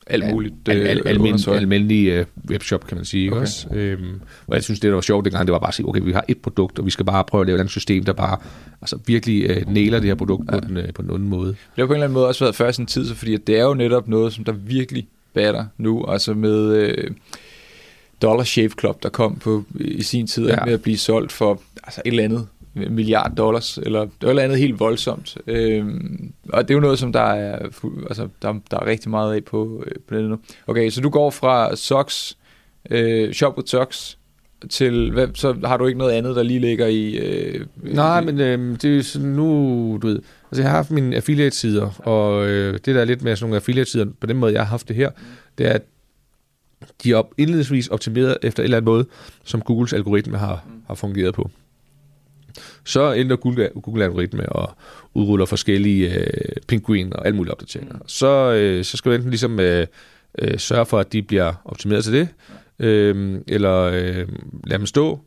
alt muligt al, al, al, almindelig, almindelig uh, webshop, kan man sige. Okay. Også. Øhm, og jeg synes, det der var sjovt dengang, det var bare at sige, okay, vi har et produkt, og vi skal bare prøve at lave et system, der bare altså, virkelig uh, næler det her produkt ja. på, den, uh, på en anden måde. Det har på en eller anden måde også været før sin tid, så fordi det er jo netop noget, som der virkelig batter nu, altså med øh, Dollar Shave Club, der kom på i sin tid, ja. med at blive solgt for altså, et eller andet milliard dollars, eller det var et eller andet helt voldsomt. Øhm, og det er jo noget, som der er, altså, der, der er rigtig meget af på, øh, på det nu. Okay, så du går fra socks, øh, shop with socks, til, hvad, så har du ikke noget andet, der lige ligger i... Øh, Nej, i, men øh, det er sådan nu, du ved... Altså, jeg har haft mine affiliate-sider, og øh, det, der er lidt med sådan nogle affiliate-sider, på den måde, jeg har haft det her, det er, at de er indledningsvis optimeret efter en eller anden måde, som Googles algoritme har, har fungeret på. Så ændrer Google algoritme og udruller forskellige øh, penguiner og alt muligt opdateringer. Mm. Så, øh, så skal du enten ligesom øh, øh, sørge for, at de bliver optimeret til det, øh, eller øh, lade dem stå,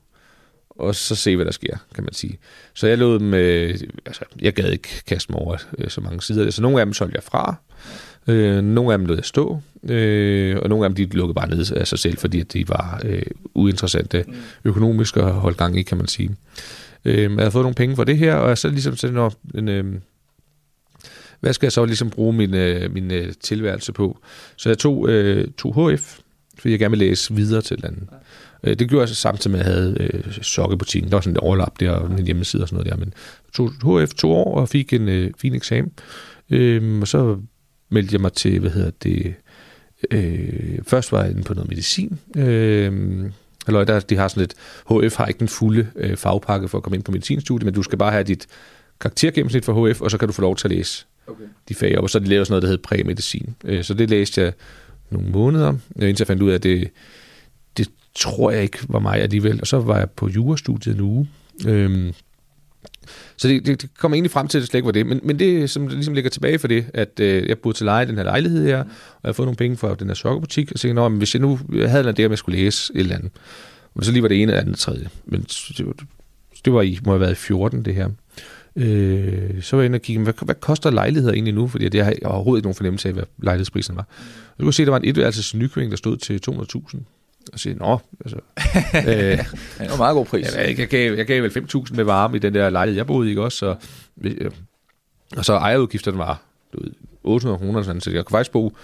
og så se, hvad der sker, kan man sige. Så jeg lod dem... Øh, altså, jeg gad ikke kaste mig over øh, så mange sider. Så nogle af dem solgte jeg fra, øh, nogle af dem lod jeg stå, øh, og nogle af dem de lukkede bare ned af sig selv, fordi de var øh, uinteressante mm. økonomisk og holdt gang i, kan man sige. Jeg havde fået nogle penge for det her, og jeg så ligesom sådan, når, hvad skal jeg så ligesom bruge min, øh, min øh, tilværelse på? Så jeg tog, øh, tog H F, fordi jeg gerne ville læse videre til et eller andet. Ja. Det gjorde jeg så samtidig med, at jeg havde øh, sokkebutikken. Der var sådan et overlap der, og en hjemmeside og sådan noget der. Men jeg tog H F to år og fik en øh, fin eksamen. Øh, og så meldte jeg mig til, hvad hedder det... Øh, først var jeg inde på noget medicin. Øh, eller der, de har sådan et... H F har ikke den fulde øh, fagpakke for at komme ind på medicinstudiet, men du skal bare have dit karaktergennemsnit for H F, og så kan du få lov til at læse okay. de fag op. Og så de lavet sådan noget, der hedder præmedicin. Øh, så det læste jeg nogle måneder, indtil jeg fandt ud af, at det, det tror jeg ikke var mig alligevel. Og så var jeg på jurastudiet en uge. Øhm, så det, det, det kom egentlig frem til, at det slet ikke var det. Men, men det, som ligesom ligger tilbage for det, at øh, jeg boede til leje i den her lejlighed her, og jeg har fået nogle penge fra den her sokkerbutik, og så tænkte jeg, hvis jeg nu jeg havde noget der, om jeg skulle læse et eller andet. Men så lige var det ene eller andet tredje. Men det var, det var i, må have været i fjorten, det her. Øh, så var jeg inde og kigge, hvad, hvad koster lejligheder egentlig nu? Fordi jeg har overhovedet ikke nogen fornemmelse af, hvad lejlighedsprisen var. Og du kunne se, at der var en etværelses i Nykøbing, der stod til to hundrede tusind. Og så siger, nå, altså... øh, ja, det var en meget god pris. Jeg, jeg, gav, jeg gav vel fem tusind med varme i den der lejlighed, jeg boede i, ikke også? Og, øh, og så ejerudgifterne var otte hundrede kroner, sådan, så jeg kunne faktisk bo...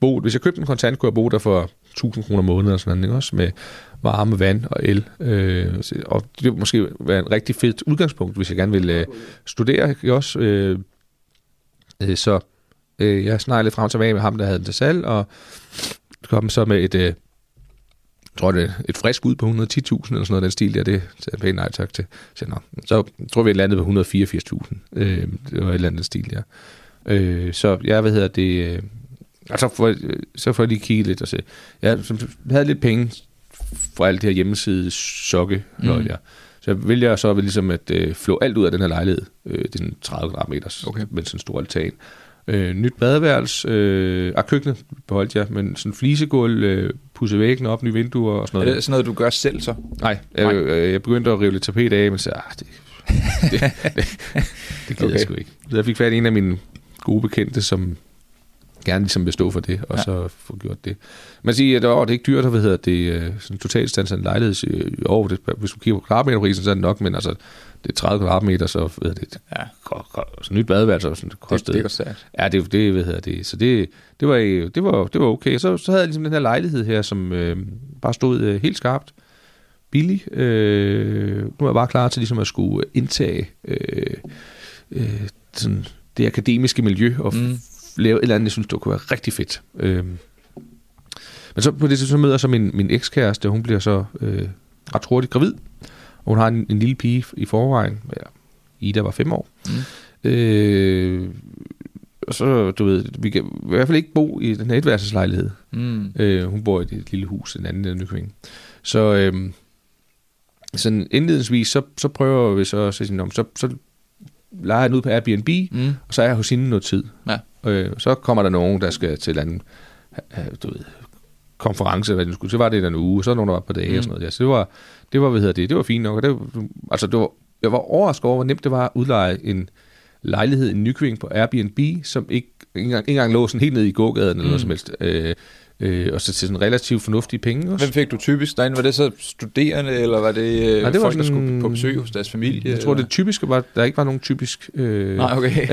bo hvis jeg købte en kontant, kunne jeg bo der for tusind kroner om måneden, og sådan noget, ikke også? Med varme, vand og el. Øh, og det ville måske være en rigtig fedt udgangspunkt, hvis jeg gerne ville øh, studere, ikke også? Øh, øh, så øh, jeg snakkede lidt frem og tilbage med ham, der havde den til salg, og kom så med et... Øh, Jeg tror, det er et frisk ud på et hundrede og ti tusind, eller sådan noget den stil der, det sagde jeg pænt nej tak til. Så, nå, så tror vi, at landet var et hundrede og fireogfirs tusind. Øh, det var et eller andet stil der. Øh, så jeg, hvad hedder det... Øh, altså, for, så får jeg lige kigge lidt og se. Jeg havde lidt penge fra alt det her hjemmeside sokke, mm. der. Så jeg vælger så ligesom at øh, flå alt ud af den her lejlighed. Øh, det er sådan tredive kvadratmeter, okay. med sådan en stor altan. Øh, nyt badeværelse, øh, ah, køkkenet beholdt jeg, men sådan flisegulv, øh, pudse væggen op, nye vinduer og sådan noget. Er det sådan noget, du gør selv så? Nej, jeg, øh, jeg begyndte at rive lidt tapet af, men så, ah, det, det, det, det gider okay. jeg sgu ikke. Så jeg fik fat i en af mine gode bekendte, som gerne ligesom vil stå for det, og ja. Så få gjort det. Man siger, at åh, det er ikke dyrt, hvad hedder det, sådan totalt standsand lejligheds, jo, det, hvis du kigger på kvadratmeterprisen, så er det nok, men altså, det er tredive kvadratmeter, så ved det, ja. Så nyt badeværelse, så det kostede. Det, det ja, det, det hvad hedder det. Så det, det var det var det var okay. Så så havde jeg ligesom den her lejlighed her, som øh, bare stod øh, helt skarpt, billig. Øh, nu er jeg bare klar til ligesom at skulle indtage øh, øh, sådan det akademiske miljø og mm. lave et eller andet, jeg synes, det kunne være rigtig fedt. Øh. Men så på det så møder jeg så min min ekskæreste, hun bliver så øh, ret hurtigt gravid. Hun har en, en lille pige i forvejen. Ja, Ida var fem år. Mm. Øh, og så, du ved, vi kan i hvert fald ikke bo i den her etværelseslejlighed. Mm. Øh, hun bor i et lille hus, en anden der Nykøbing. Så øh, sådan indledningsvis, så, så prøver vi så at sige, så, så leger jeg ud på Airbnb, mm. og så er jeg hos hende noget tid. Ja. Øh, så kommer der nogen, der skal til et eller andet, du ved, konference, hvad det skulle. Så var det en uge, og så var nogen, der var på dage mm. og sådan noget. Ja, så det var... Det var, hvad hedder det, det var fint nok. Og det, altså, det var, jeg var overrasket over, hvor nemt det var at udleje en lejlighed i Nykøbing på Airbnb, som ikke, ikke, engang, ikke engang lå sådan helt nede i gågaden eller mm. noget som helst. Øh, øh, og så til sådan relativt fornuftige penge også. Hvem fik du typisk derinde? Var det så studerende, eller var det, øh, nej, det folk, var sådan, der skulle på besøg hos deres familie? Jeg tror, eller? Det typiske var, der ikke var nogen typisk... Øh, nej, okay.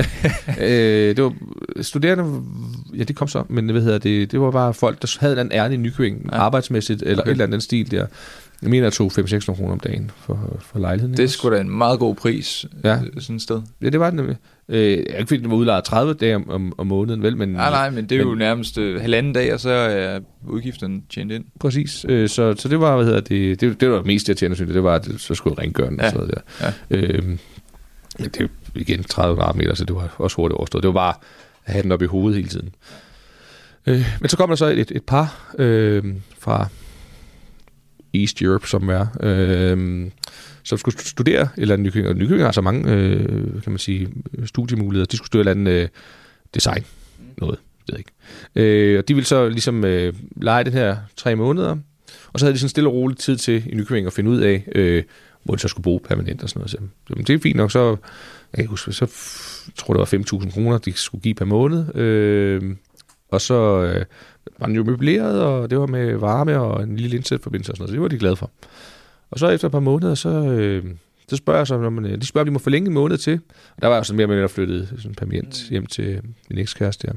øh, det var studerende... Ja, det kom så, men hvad hedder det? Det var bare folk, der havde en ærne i Nykøbing, ja. Arbejdsmæssigt, eller okay. et eller andet stil der. Jeg mener, jeg tog fem til seks hundrede kroner om dagen for, for lejligheden. Det er sgu da en meget god pris, ja. Sådan et sted. Ja, det var den. Øh, ikke fordi den var udlejet tredive dage om, om, om måneden, vel? Men, nej, nej, men det er men, jo nærmest øh, halvanden dag, og så er udgifterne tjent ind. Præcis. Øh, så, så det var, hvad hedder det, det, det var mest, jeg tjener, synes jeg, det var, at så skulle jeg rengøre den og sådan noget der. Ja. Øh, det var igen tredive kvadratmeter, så det var også hurtigt overstået. Det var bare at have den op i hovedet hele tiden. Øh, men så kom der så et, et par øh, fra... East Europe, som er, øh, som skulle studere, eller Nykøbing, og Nykøbing har så mange, øh, kan man sige, studiemuligheder. De skulle studere et eller andet øh, design, noget, jeg ved ikke. Øh, og de ville så ligesom øh, lege den her tre måneder, og så havde de sådan stille og rolig tid til i Nykøbing at finde ud af, øh, hvor de så skulle bo permanent og sådan noget. Så det er fint nok, så, jeg kan huske, så f- tror det var fem tusind kroner, de skulle give per måned, øh, og så... Øh, var den jo møbleret, og det var med varme og en lille indsætforbindelse og sådan noget, så det var de glade for. Og så efter et par måneder, så øh, Så spørger jeg så, når man, de spørger, om de må forlænge en måned til. Og der var jeg sådan mere med, at jeg flyttede sådan permanent hjem til min ekskæreste.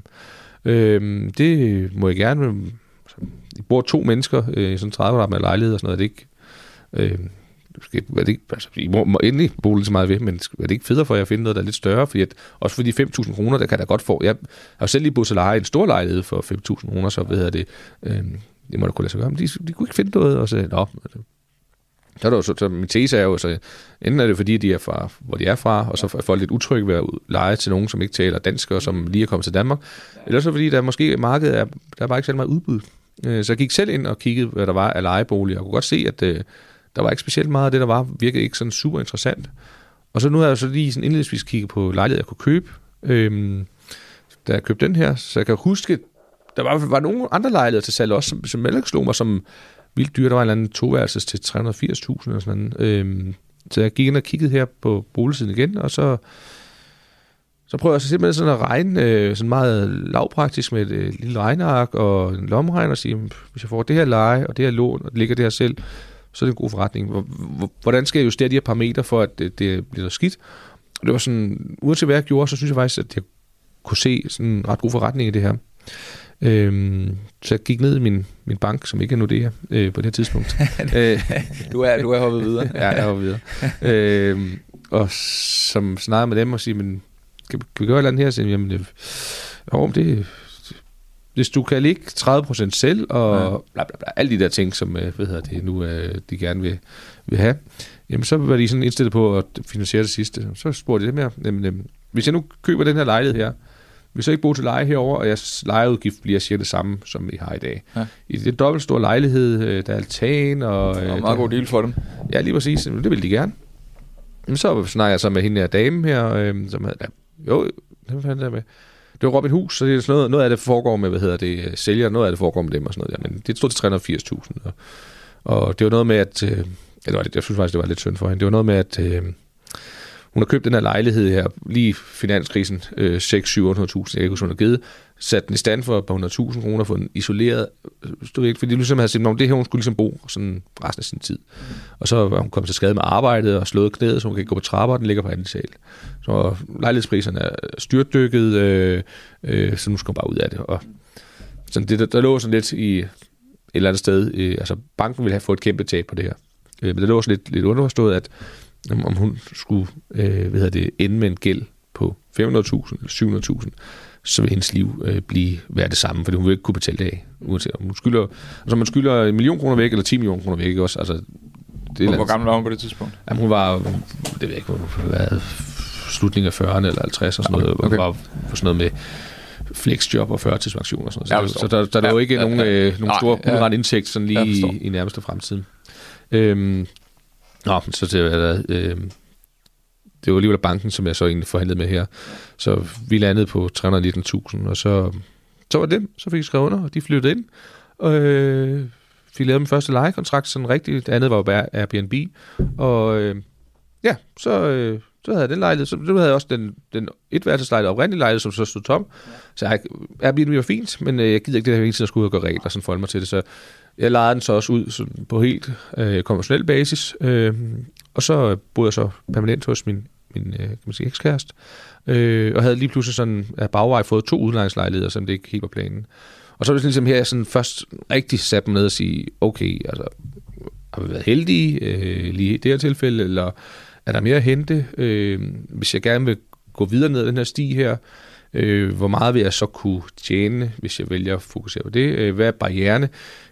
Øhm, det må jeg gerne. Jeg bor to mennesker i sådan tredive kvadratmeter lejlighed og sådan noget. Det ikke... Øhm, Er det ikke, altså, I må, må endelig bruge lidt så meget ved, men er det ikke federe for jer at finde noget, der er lidt større? Fordi at, også for de fem tusind kroner, der kan jeg da godt få. Jeg har selv lige boet til leje en stor lejlighed for fem tusind kroner, så ved jeg det. Øh, det må da kunne lade sig gøre, men de, de kunne ikke finde noget. Og så, nå, så er der jo, så, så min tese er jo, så enten er det fordi, de er fra, hvor de er fra, og så er folk lidt utrygge ved at leje til nogen, som ikke taler dansk, og som lige er kommet til Danmark. Eller så fordi, der måske i markedet er, der er bare ikke så meget udbud. Øh, så jeg gik selv ind og kiggede, hvad der var af lejeboliger, og kunne godt se, at øh, der var ikke specielt meget af det, der var, virkede ikke sådan super interessant. Og så nu har jeg så lige sådan indledningsvis kigget på lejligheder, jeg kunne købe, øhm, da jeg købte den her. Så jeg kan huske, der var, var nogle andre lejligheder til salg også, som, som ellers slog mig som vildt dyre. Der var en eller anden toværelses til tre hundrede og firs tusind eller sådan noget. Øhm, så jeg gik ind og kiggede her på boligsiden igen, og så, så prøvede jeg så simpelthen sådan at regne øh, sådan meget lavpraktisk med et øh, lille regneark og en lommeregner og sige, hvis jeg får det her leje og det her lån, og det ligger det her selv, så er det en god forretning. Hvordan skal jeg justere de her parametre for, at det, det bliver skidt? Og det var sådan, uanset hvad jeg gjorde, så synes jeg faktisk, at jeg kunne se sådan en ret god forretning i det her. Øhm, så jeg gik ned i min, min bank, som ikke er Nordea øh, på det her tidspunkt. du, er, du er hoppet videre. Ja, jeg er hoppet videre. Øhm, og som snakkede med dem og sige, men kan, kan vi gøre et eller andet her? Så, jamen, det, jo, det hvis du kan ligge tredive procent selv, og ja. bla, bla, bla, alle de der ting, som hvad hedder det, nu de gerne vil, vil have, jamen så var de sådan indstillet på at finansiere det sidste. Så spurgte de dem her, jamen, hvis jeg nu køber den her lejlighed her, vil så ikke bo til leje herover, og jeres lejeudgift bliver cirka det samme, som I har i dag. Ja. I den dobbelt store lejlighed, der er altan, og... Det var meget der, god deal for dem. Ja, lige præcis. Det ville de gerne. Jamen, så snakker jeg så med hende her dame her, som havde... Jo, hvad fanden der med... Det var Robin Hus, så det er sådan noget, noget af det foregår med, hvad hedder det, sælger, noget af det foregår med dem og sådan noget. Men det stod til tre hundrede og firs tusind. Og, og det var noget med, at... Øh, jeg synes faktisk, det var lidt synd for hende. Det var noget med, at øh, hun har købt den her lejlighed her, lige finanskrisen, øh, seks hundrede til syv hundrede tusind, jeg ikke, hun har givet, sat den i stand for et par hundrede tusind kroner, for den isoleret, stod ikke, fordi hun ligesom havde set, at det her, hun skulle ligesom bo sådan resten af sin tid. Og så var hun kommet til skade med arbejdet og slået knæet, så hun kan ikke gå på trapper, og den ligger på anden sal. Så lejlighedspriserne er styrtdykket, øh, øh, så nu skal hun bare ud af det. Og sådan det, der, der lå sådan lidt i et eller andet sted, øh, altså banken ville have fået et kæmpe tab på det her. Øh, men der lå sådan lidt, lidt underforstået, at om, om hun skulle øh, hvad hedder det, ende med en gæld på fem hundrede tusind eller syv hundrede tusind, så vil hendes liv øh, blive være det samme, fordi hun vil ikke kunne betale det af. Uanset om hun skylder, altså man skylder en million kroner væk, eller ti millioner kroner væk, ikke også? Altså, det hvor, hvor gammel var hun på det tidspunkt? Jamen, hun var, det ved jeg ikke, hun var slutningen af fyrrerne eller halvtredserne, og sådan noget. Okay. Hun var på sådan noget med flexjob og førtidspension og sådan noget. Så, så der, der er ja, jo ikke ja, nogen, ja, øh, nogen nej, store ja, udrette indtægt sådan lige i, i nærmeste fremtid. Øhm, nå, så til at... Øh, det var alligevel banken, som jeg så egentlig forhandlede med her. Så vi landede på tre hundrede og nitten tusind, og så, så var det dem, så fik jeg skrevet under, og de flyttede ind. Og øh, fik lavet min første lejekontrakt, sådan rigtigt. Det andet var jo bare Airbnb. Og øh, ja, så, øh, så havde jeg den lejlighed. Så havde jeg også den, den etværelseslejlighed, oprindelige lejlighed, som så stod tom. Så jeg, Airbnb var fint, men øh, jeg gider ikke det her hele tiden, at skulle ud og gøre regler, og sådan forholde mig til det. Så jeg lejede den så også ud på helt øh, konventionel basis. Øh, og så boede jeg så permanent hos min, min øh, kan man sige, ekskæreste. Øh, og havde lige pludselig sådan af bagvej fået to udlejningslejligheder, som det ikke helt var planen. Og så var det ligesom her, jeg sådan først rigtig sat mig ned og sige, okay, altså, har vi været heldige øh, lige i det her tilfælde, eller er der mere at hente? Øh, hvis jeg gerne vil gå videre ned ad den her sti her, Øh, hvor meget vil jeg så kunne tjene, hvis jeg vælger at fokusere på det? Øh, hvad er barrieren?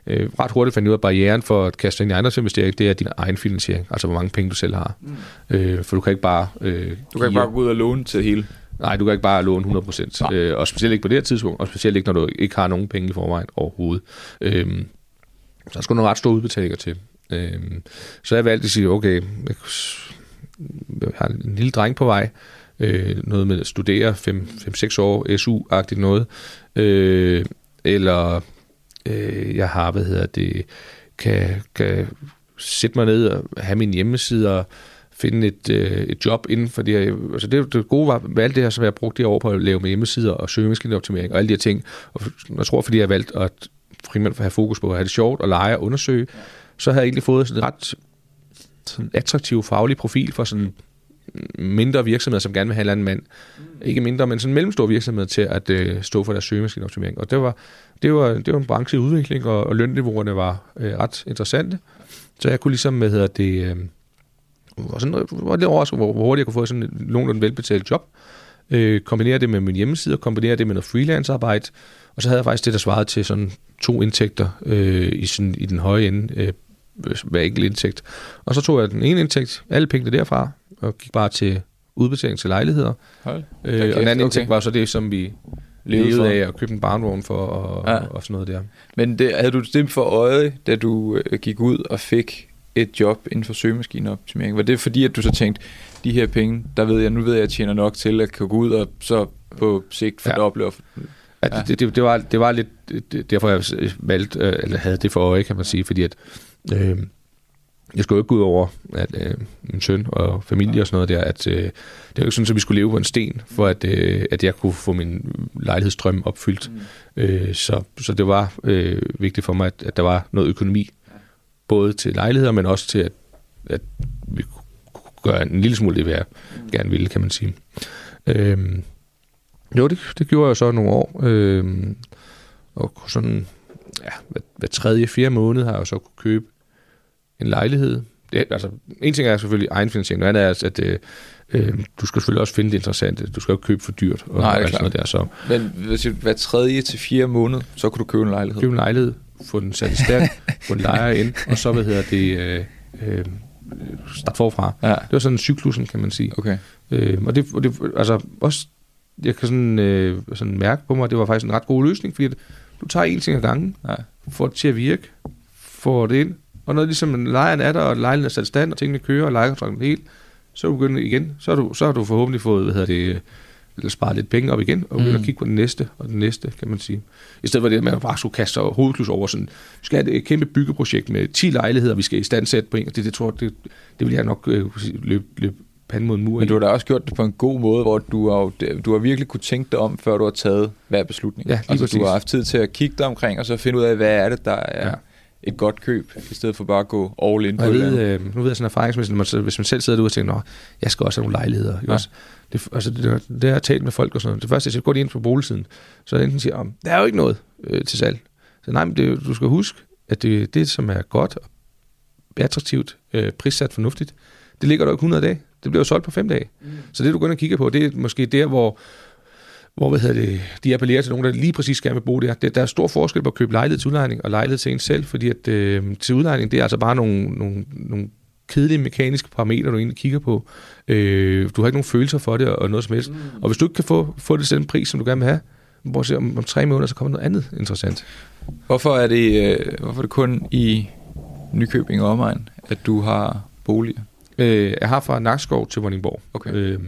Øh, ret hurtigt fandt jeg ud af barrieren for at kaste ind i ejendomsinvestering, det er din egen finansiering, altså hvor mange penge du selv har. Mm. Øh, for du kan ikke bare... Øh, du kan ikke bare gå ud og låne til hele... Nej, du kan ikke bare låne hundrede procent. Øh, og specielt ikke på det her tidspunkt, og specielt ikke, når du ikke har nogen penge i forvejen overhovedet. Øh, så der skulle nogle ret store udbetalinger til. Øh, så jeg valgte at sige, okay, jeg, jeg har en lille dreng på vej, Øh, noget med at studere fem til seks år, S U-agtigt noget, øh, eller øh, jeg har, hvad hedder det, kan, kan sætte mig ned og have min hjemmeside og finde et, øh, et job inden for det her. Altså det, det gode var med alt det her, som jeg har brugt det her over på at lave med hjemmesider og søgemaskineoptimering og alle de her ting. Og jeg tror, fordi jeg har valgt at primært have fokus på at have det sjovt og lege og undersøge, så har jeg egentlig fået sådan ret sådan attraktiv faglig profil for sådan mindre virksomheder, som gerne vil have en eller anden mand. Ikke mindre, men sådan mellemstore virksomheder til at øh, stå for deres søgemaskineoptimering. Og det var, det var, det var en branche i udvikling, og, og lønniveauerne var øh, ret interessante. Så jeg kunne ligesom, hvad hedder det, øh, var sådan var lidt overrasket, hvor hurtigt jeg kunne få sådan et nogenlunde velbetalt job. Øh, kombinere det med min hjemmeside, og kombinere det med noget freelance-arbejde. Og så havde jeg faktisk det, der svarede til sådan to indtægter øh, i, sådan, i den høje ende, øh, hver enkelt indtægt. Og så tog jeg den ene indtægt, alle pengene derfra, og gik bare til udbetaling til lejligheder. Hold, øh, og den anden okay. indtægt var så det, som vi levede af, og købte en barnvogn for, og, ja. og sådan noget der. Men det, havde du det for øje, da du gik ud og fik et job inden for søgemaskineoptimering? Var det fordi, at du så tænkte, de her penge, der ved jeg, nu ved jeg, at jeg tjener nok til at kunne gå ud og så på sigt fordoble og ja. Ja. Ja, det, det, det, var, det var lidt derfor, jeg valgte, eller havde det for øje, kan man sige, fordi at øh, jeg skulle jo ikke gå ud over at, øh, min søn og familie ja. og sådan noget der, at øh, det var ikke sådan, at vi skulle leve på en sten, for at, øh, at jeg kunne få min lejlighedsdrøm opfyldt. Mm. Øh, så, så det var øh, vigtigt for mig, at, at der var noget økonomi, både til lejligheder, men også til, at, at vi kunne gøre en lille smule det, hvad jeg mm. gerne ville, kan man sige. Øhm, jo, det, det gjorde jeg så nogle år. Øhm, og sådan, ja, hver, hver tredje, fjerde måned har jeg så kunne købe en lejlighed. Det, altså, en ting er selvfølgelig egenfinansiering, noget andet er, at øh, øh, du skal selvfølgelig også finde det interessante. Du skal jo ikke købe for dyrt. Og nej, det er klart. Noget der, så. Men hvis du, hver tredje til fjerde måned, så kunne du købe en lejlighed? Købe en lejlighed. Få den sat i stand, få den lejer ind, og så, hvad hedder det, øh, øh, starte forfra. Ja. Det var sådan cyklusen, kan man sige. Okay. Øh, og, det, og det, altså også, jeg kan sådan, øh, sådan mærke på mig, at det var faktisk en ret god løsning, fordi at du tager en ting ad gangen, ja. får det til at virke, får det ind, og når ligesom lejeren er der, og lejeren er sat i stand, og tingene kører, og lejekontrakten er helt, så er du begyndt igen, så har du, så har du forhåbentlig fået, hvad hedder det, eller spare lidt penge op igen, og begynde mm. at kigge på den næste, og den næste, kan man sige. I stedet for det, at man bare skulle kaste og hovedklus over sådan, vi skal have et kæmpe byggeprojekt med ti lejligheder, vi skal i standsætte på en, og det, det tror jeg, det, det vil jeg nok øh, løbe, løbe panden mod en mur. Men du har da også gjort det på en god måde, hvor du har, du har virkelig kunne tænke dig om, før du har taget hver beslutning. Ja, altså, du har haft tid til at kigge dig omkring, og så finde ud af, hvad er det, der er ja. et godt køb, i stedet for bare at gå all in på det. Øh, nu ved jeg sådan erfaringsmæssigt, hvis man selv sidder derude og tænker, nå, jeg skal også have nogle lejligheder, ja. også. Det, altså, det, det har jeg talt med folk og sådan noget. Det første er, at jeg går ind på boligsiden, så jeg enten siger, der er jo ikke noget øh, til salg. Så nej, men det, du skal huske, at det, det som er godt og attraktivt, øh, prissat fornuftigt, det ligger der jo ikke hundrede dage. Det bliver jo solgt på fem dage. Mm. Så det, du går ind og kigger på, det er måske der, hvor, hvor hvad hedder det, de appellerer til nogen, der lige præcis gerne vil bruge det her. Det, der er stor forskel på at købe lejlighed til udlejning og lejlighed til en selv, fordi at, øh, til udlejning, det er altså bare nogle... nogle, nogle kedelige mekaniske parametre, du egentlig kigger på. Øh, du har ikke nogen følelser for det, og noget som helst. Mm. Og hvis du ikke kan få, få det til den pris, som du gerne vil have, prøv at se, om, om tre måneder, så kommer noget andet interessant. Hvorfor er det, øh, hvorfor er det kun i Nykøbing og omegn, at du har boliger? Øh, jeg har fra Nakskov til Vordingborg. Okay. Øh,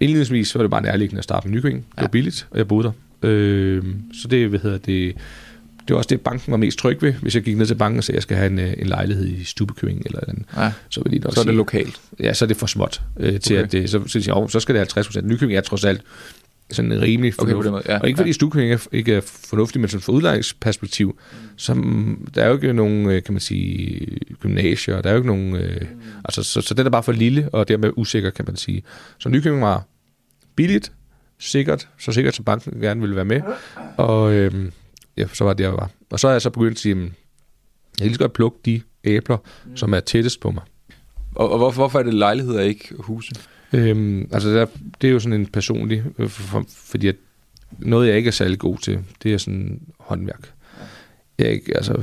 indledningsvis var det bare nærliggende at starte med Nykøbing. Det ja. var billigt, og jeg boede der. Øh, så det, hvad hedder det... Det var også det, banken var mest tryg ved. Hvis jeg gik ned til banken og sagde, at jeg skal have en, en lejlighed i Stubekøbing eller andet, ja, så, vil de nok så er det sige, lokalt. Ja, så er det for småt. Øh, til okay. at det, så, så, så, så skal det halvtreds procent. Nykøbing er trods alt sådan rimelig fornuftig. Okay, ja, og ikke fordi ja. Stubekøbing er, ikke er fornuftig, men sådan fra udlejningsperspektiv, som, der er jo ikke nogen, kan man sige, gymnasier, der er jo ikke nogen... Øh, mm. altså, så, så den er bare for lille, og dermed usikker, kan man sige. Så Nykøbing var billigt, sikkert, så sikkert, som banken gerne ville være med. Og... Øh, ja, så var det, jeg var. Og så er jeg så begyndt at sige, jeg kan lige så godt plukke de æbler, mm. som er tættest på mig. Og, og hvorfor, hvorfor er det lejligheder, ikke huse? Øhm, altså, der, det er jo sådan en personlig, øh, for, for, fordi at noget, jeg ikke er særlig god til, det er sådan håndværk. Jeg ikke, altså,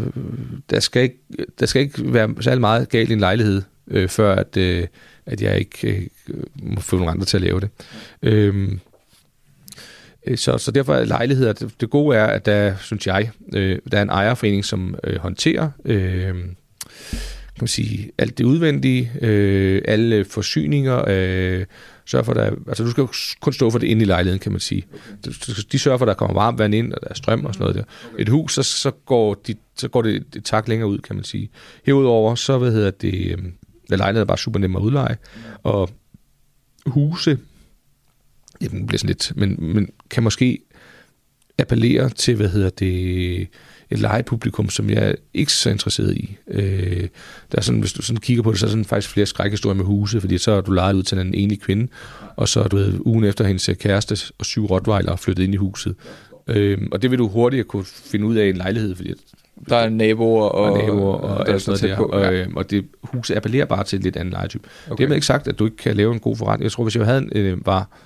der, skal ikke, der skal ikke være særlig meget galt i en lejlighed, øh, før at, øh, at jeg ikke øh, må få nogle andre til at lave det. Mm. Øhm, Så, så derfor er lejligheder, det, det gode er, at der, synes jeg, øh, der er en ejerforening, som øh, håndterer øh, kan man sige, alt det udvendige, øh, alle forsyninger, øh, sørger for, der, altså du skal jo kun stå for det inde i lejligheden, kan man sige. De, de sørger for, at der kommer varmt vand ind, og der er strøm og sådan noget der. Et hus, så, så, går, de, så går det et tak længere ud, kan man sige. Herudover, så hvad hedder det, øh, lejligheden er bare super nem at udleje, og huse, jamen, bliver sådan lidt, men, men kan måske appellere til, hvad hedder det, et legepublikum, som jeg ikke er så interesseret i. Øh, der er sådan, hvis du sådan kigger på det, så er sådan faktisk flere skrækhistorier med huse, fordi så er du lejet ud til en enlig kvinde, og så er du ved, ugen efter hendes kæreste og syv rottweiler flyttet ind i huset. Øh, og det vil du hurtigere kunne finde ud af i en lejlighed, fordi der er naboer og, og, naboer og, og der er sådan noget der. Og, øh, og det huset appellerer bare til en lidt anden lejetype. Okay. Det har man ikke sagt, at du ikke kan lave en god forretning. Jeg tror, hvis jeg havde en, øh, var,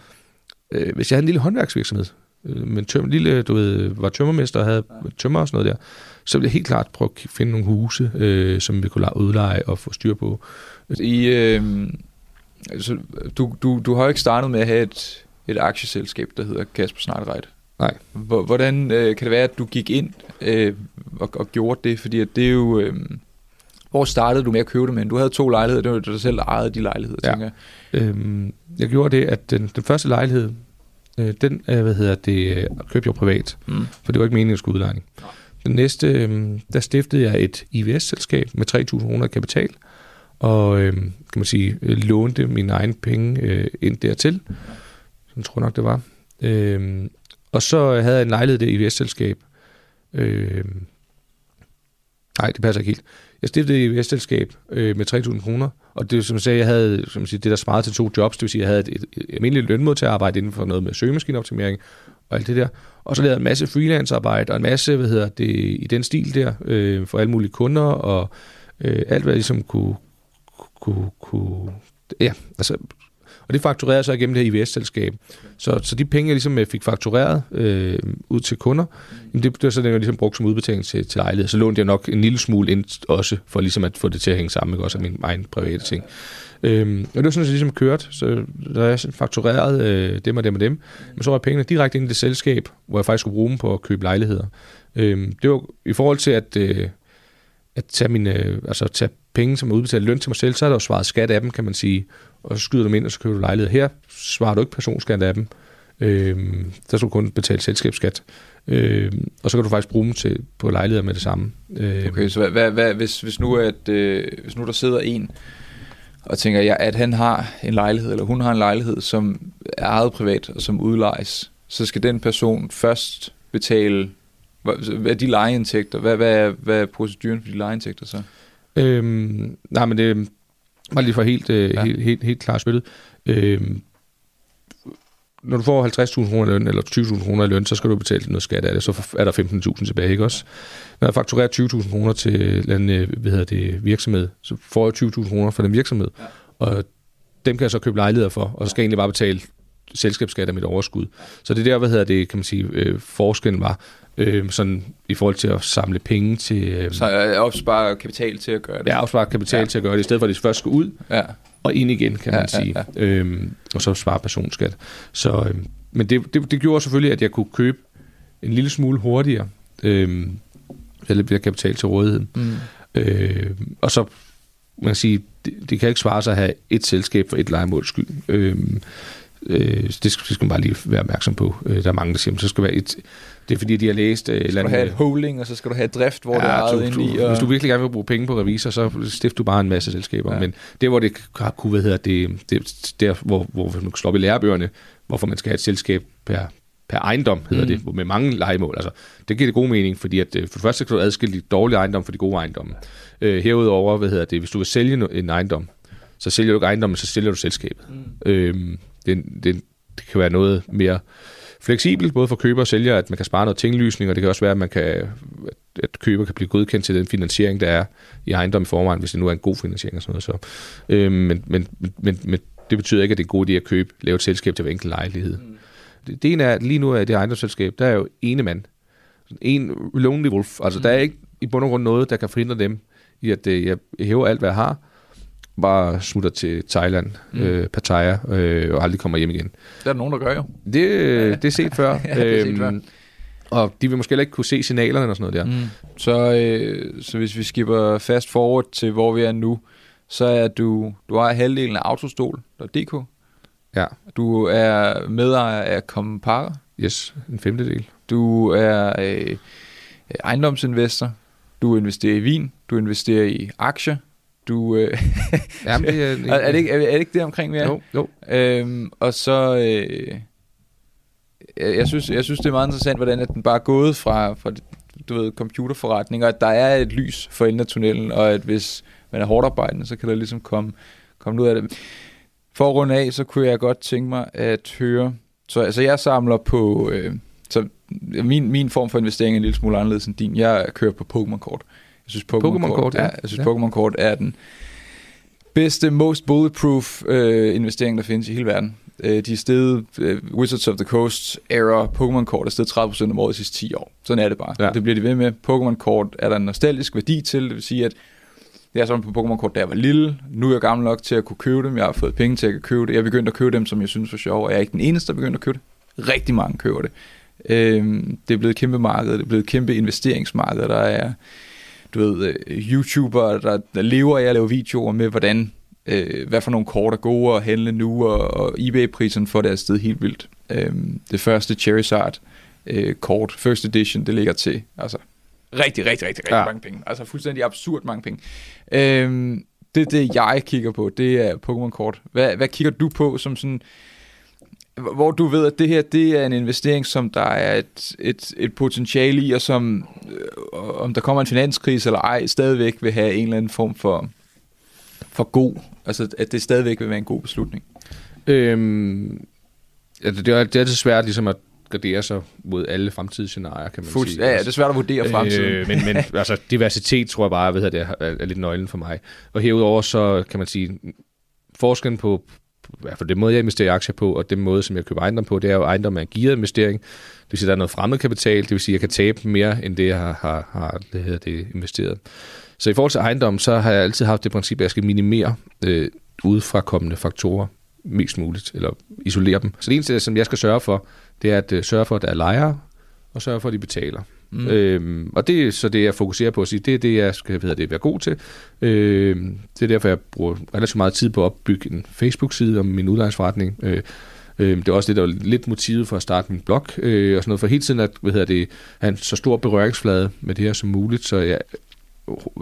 øh, hvis jeg havde en lille håndværksvirksomhed, men tøm, lille, du ved, var tømmermester og havde tømmer og sådan noget der, så ville jeg helt klart prøve at finde nogle huse, øh, som vi kunne lade udleje og få styr på. I, øh, altså, du, du, du har jo ikke startet med at have et, et aktieselskab, der hedder Kasper Schneiderreit. Nej. Hvordan øh, kan det være, at du gik ind øh, og, og gjorde det? Fordi at det er jo... Øh, hvor startede du med at købe det, men du havde to lejligheder, det var dig selv, der ejede de lejligheder, ja. Tænker jeg. Øhm, jeg gjorde det, at den, den første lejlighed, den, hvad hedder det, købte jeg privat, mm. for det var ikke meningen, at skulle udlejning. Den næste, der stiftede jeg et I V S-selskab med tre tusind kroner kapital, og kan man sige, lånte mine egne penge ind dertil. Sådan tror jeg nok, det var. Og så havde jeg en lejlighed, det I V S-selskab. Nej, det passer ikke helt. Jeg stiftede et I V S-selskab med tre tusind kroner, og det som jeg sagde, jeg havde som jeg siger, det der svarede til to jobs, det vil sige, jeg havde et, et almindeligt lønmodtagerarbejde inden for noget med søgemaskineoptimering og alt det der, og så lavede jeg en masse freelancearbejde og en masse, hvad hedder det, i den stil der, øh, for alle mulige kunder og øh, alt, hvad jeg ligesom kunne, kunne, kunne ja, altså, og det fakturerede så igennem det her I V S-selskab. Så, så de penge, jeg ligesom fik faktureret øh, ud til kunder, jamen det, det var så den, jeg ligesom brugte som udbetaling til, til lejlighed. Så lånte jeg nok en lille smule ind også, for ligesom at få det til at hænge sammen, ikke? Også af mine egne private ting. Øhm, og det var sådan, at jeg ligesom kørte, så da jeg fakturerede øh, dem og dem og dem, men så var pengene direkte ind i det selskab, hvor jeg faktisk skulle bruge dem på at købe lejligheder. Øhm, det var i forhold til at, øh, at tage mine, øh, altså tage penge, som er udbetalt løn til mig selv, så er der jo svaret skat af dem, kan man sige, og så skyder du dem ind, og så køber du lejlighed. Her svarer du ikke personskat af dem. Øhm, der skal du kun betale selskabsskat. Øhm, og så kan du faktisk bruge dem til, på lejligheder med det samme. Øhm. Okay, så hvad, hvad, hvis, hvis, nu at, øh, hvis nu der sidder en, og tænker jeg, at han har en lejlighed, eller hun har en lejlighed, som er ejet privat, og som udlejes, så skal den person først betale, hvad er de lejeindtægter? Hvad, hvad, er, hvad er proceduren for de lejeindtægter så? Øhm, nej, men det var lige for helt, øh, ja. helt, helt, helt klart spillet. Øhm, når du får halvtreds tusind kroner løn, eller tyve tusind kroner løn, så skal du betale noget skat af det, så er der femten tusind tilbage, ikke også? Når jeg fakturerer tyve tusind kroner til en hvad hedder det, virksomhed, så får jeg tyve tusind kroner fra den virksomhed, ja. Og dem kan jeg så købe lejligheder for, og så skal jeg egentlig bare betale selskabsskat af mit overskud. Så det der, hvad hedder det, kan man sige, øh, forskellen var, øh, sådan i forhold til at samle penge til... Øh, så jeg opsparer kapital til at gøre det. Ja, opsparer kapital ja. til at gøre det, i stedet for at det først skal ud, ja. og ind igen, kan ja, man sige. Ja, ja. Øhm, og så sparer personskat. Så, øh, men det, det, det gjorde selvfølgelig, at jeg kunne købe en lille smule hurtigere, øh, eller bliver kapital til rådighed. Mm. Øh, og så, man kan sige, det, det kan ikke svare sig at have et selskab for et lejemåls skyld. Øh, Øh, det, skal, det skal man bare lige være opmærksom på. Øh, der er mange, der siger, så skal være et... Det er fordi, de har læst... Øh, så skal du have et holding, og så skal du have et drift, hvor ja, det er ejet ind i... Og... Hvis du virkelig gerne vil bruge penge på revisor, så stifter du bare en masse selskaber. Ja. Men det, hvor det kunne, hvad hedder det... det der, hvor, hvor man kan slå op i lærebøgerne, hvorfor man skal have et selskab per, per ejendom, hedder mm. det, med mange lejemål. Altså, det giver det god mening, fordi at, for det første kan du adskille de dårlige ejendomme fra de gode ejendomme. Øh, herudover, hvad hedder det, hvis du vil sælge en ejendom, så sælger du ikke ejendommen, så sælger du selskabet. Mm. Øh, Det, det, det kan være noget mere fleksibelt, både for køber og sælger, at man kan spare noget tinglysning, og det kan også være, at man kan, at køber kan blive godkendt til den finansiering, der er i ejendom i forvejen, hvis det nu er en god finansiering og sådan noget. Så. Øhm, men, men, men, men det betyder ikke, at det er en god idé at købe, lave et selskab til hver enkelt lejlighed. Mm. Det, det ene er, lige nu er det ejendomsselskab, der er jo ene mand. En lonely wolf. Altså, mm. der er ikke i bund og grund noget, der kan forhindre dem i, at jeg hæver alt, hvad jeg har, bare smutter til Thailand, mm. øh, Pattaya, øh, og aldrig kommer hjem igen. Det er der nogen, der gør jo. Det, øh, det er set før. ja, det er set før. Øhm, og de vil måske heller ikke kunne se signalerne og sådan noget der. Mm. Så, øh, så hvis vi skipper fast forward til, hvor vi er nu, så er du, du har halvdelen af autostol punktum d k. Ja. Du er medejer af Compara. Yes, en femtedel. Du er øh, ejendomsinvestor. Du investerer i vin. Du investerer i aktier. Du, øh, Jamen, det er, er, er, det ikke, er, er det ikke det omkring, vi er? Jo, jo. Øhm, og så, øh, jeg, jeg, synes, jeg synes, det er meget interessant, hvordan at den bare er gået fra, fra du ved, computerforretninger, at der er et lys for enden af tunnelen, og at hvis man er hårdt arbejdende, så kan der ligesom komme, komme ud af det. For at runde af, så kunne jeg godt tænke mig at høre, så altså jeg samler på, øh, så min, min form for investering er en lille smule anderledes end din. Jeg kører på Pokémon-kort. Jeg synes Pokémon-kort ja. ja. er den bedste, most bulletproof øh, investering, der findes i hele verden. De er steget, uh, Wizards of the Coast era Pokémon-kort er steget tredive procent om året de sidste ti år. Sådan er det bare. Ja. Det bliver de ved med. Pokémon-kort er der en nostalgisk værdi til. Det vil sige, at jeg er sådan på Pokémon-kort, da jeg var lille. Nu er jeg gammel nok til at kunne købe dem. Jeg har fået penge til at købe det. Jeg er begyndt at købe dem, som jeg synes var sjov. Og jeg er ikke den eneste, der er begyndt at købe det. Rigtig mange køber det. Øhm, det er blevet et kæmpe marked. Det er blevet et kæmpe investeringsmarked. Der er, du ved, YouTubere, der, der lever af at lave videoer med, hvordan... hvad for nogle kort er gode at handle nu, og eBay-prisen for det er sted helt vildt. Det første Charizard-kort, First Edition, det ligger til altså rigtig, rigtig, rigtig, rigtig ja. mange penge. Altså fuldstændig absurd mange penge. Det er det, jeg kigger på, det er Pokémon-kort. Hvad, hvad kigger du på, som sådan, hvor du ved, at det her, det er en investering, som der er et, et, et potentiale i, og som, om der kommer en finanskrise eller ej, stadigvæk vil have en eller anden form for... for god, altså at det stadigvæk vil være en god beslutning? Øhm, altså, det, er, det er desværre ligesom at gardere sig mod alle fremtidsscenarier, kan man Fuld, sige. Ja, ja, det er svært at vurdere fremtiden. Øh, men men altså, diversitet, tror jeg bare, ved at det er, er lidt nøglen for mig. Og herudover, så kan man sige, forskellen på, i hvert fald den måde, jeg investerer i aktier på, og den måde, som jeg køber ejendom på, det er jo ejendom er en gearet investering. Det vil sige, der er noget fremmed kapital, det vil sige, jeg kan tabe mere, end det, jeg har, har, har det hedder det, investeret. Så i forhold til ejendommen, så har jeg altid haft det princip, at jeg skal minimere øh, udefrakommende faktorer mest muligt, eller isolere dem. Så det eneste, som jeg skal sørge for, det er at øh, sørge for, at der er lejere, og sørge for, at de betaler. Mm. Øhm, og det er så det, jeg fokuserer på at sige, det er det, jeg skal hvad det, være god til. Øhm, det er derfor, jeg bruger relativt meget tid på at opbygge en Facebook-side om min udlejningsforretning. Øh, øh, det er også lidt, der var lidt motivet for at starte min blog, øh, og sådan noget, for hele tiden at hvad hedder det, have en så stor berøringsflade med det her som muligt, så jeg...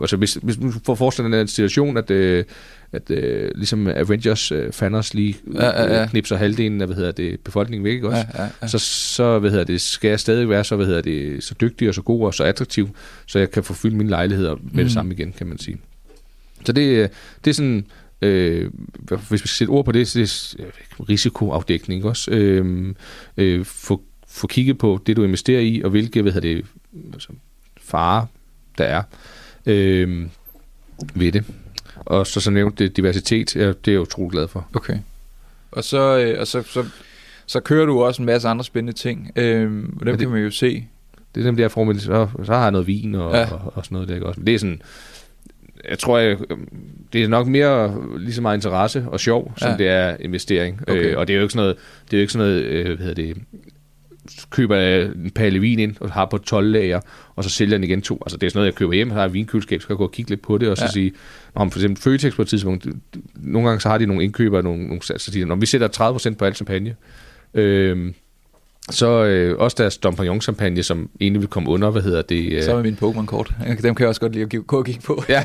Altså hvis, hvis man får forestillet den situation, at, at, at ligesom Avengers uh, Thanos lige ja, ja, ja. knipser halvdelen af hvad hedder det, befolkningen væk, ikke også? Ja, ja, ja. Så, så hvad hedder det, skal jeg stadig være så, hvad hedder det, så dygtig og så god og så attraktiv, så jeg kan forfylde mine lejligheder med mm. det samme igen, kan man sige. Så det, det er sådan, øh, hvis vi skal sætte ord på det, så det er risikoafdækning, ikke også? Øh, øh, få, få kigget på det, du investerer i, og hvilke hvad hedder det, altså, farer der er. Øhm, ved det. Og så så nævnt det diversitet, ja, det er jeg utrolig glad for. Okay. Og så øh, og så, så så kører du også en masse andre spændende ting. Øhm, og dem det, kan man jo se. Det er dem der formel, så så har jeg noget vin og, ja. og, og sådan noget der også. Men det er sådan, jeg tror jeg, det er nok mere lige så meget interesse og sjov, som ja. det er investering. Okay. Øh, og det er jo ikke sådan noget, det er jo ikke sådan noget, øh, hvad hedder det, køber en palle vin ind og har på tolv lager, og så sælger den igen to. Altså det er sådan noget, jeg køber hjem, har et vinkøleskab, så kan jeg gå og kigge lidt på det, og så ja. sige, om for eksempel Føtex på et tidspunkt, nogle gange så har de nogle indkøbere, nogle, nogle så siger, når vi sætter tredive procent på al champagne, øh, så øh, også deres Dom Pérignon champagne, som egentlig vil komme under, hvad hedder det? Øh... Så med mine Pokémon-kort. Dem kan jeg også godt lide at gå og kigge på. Ja,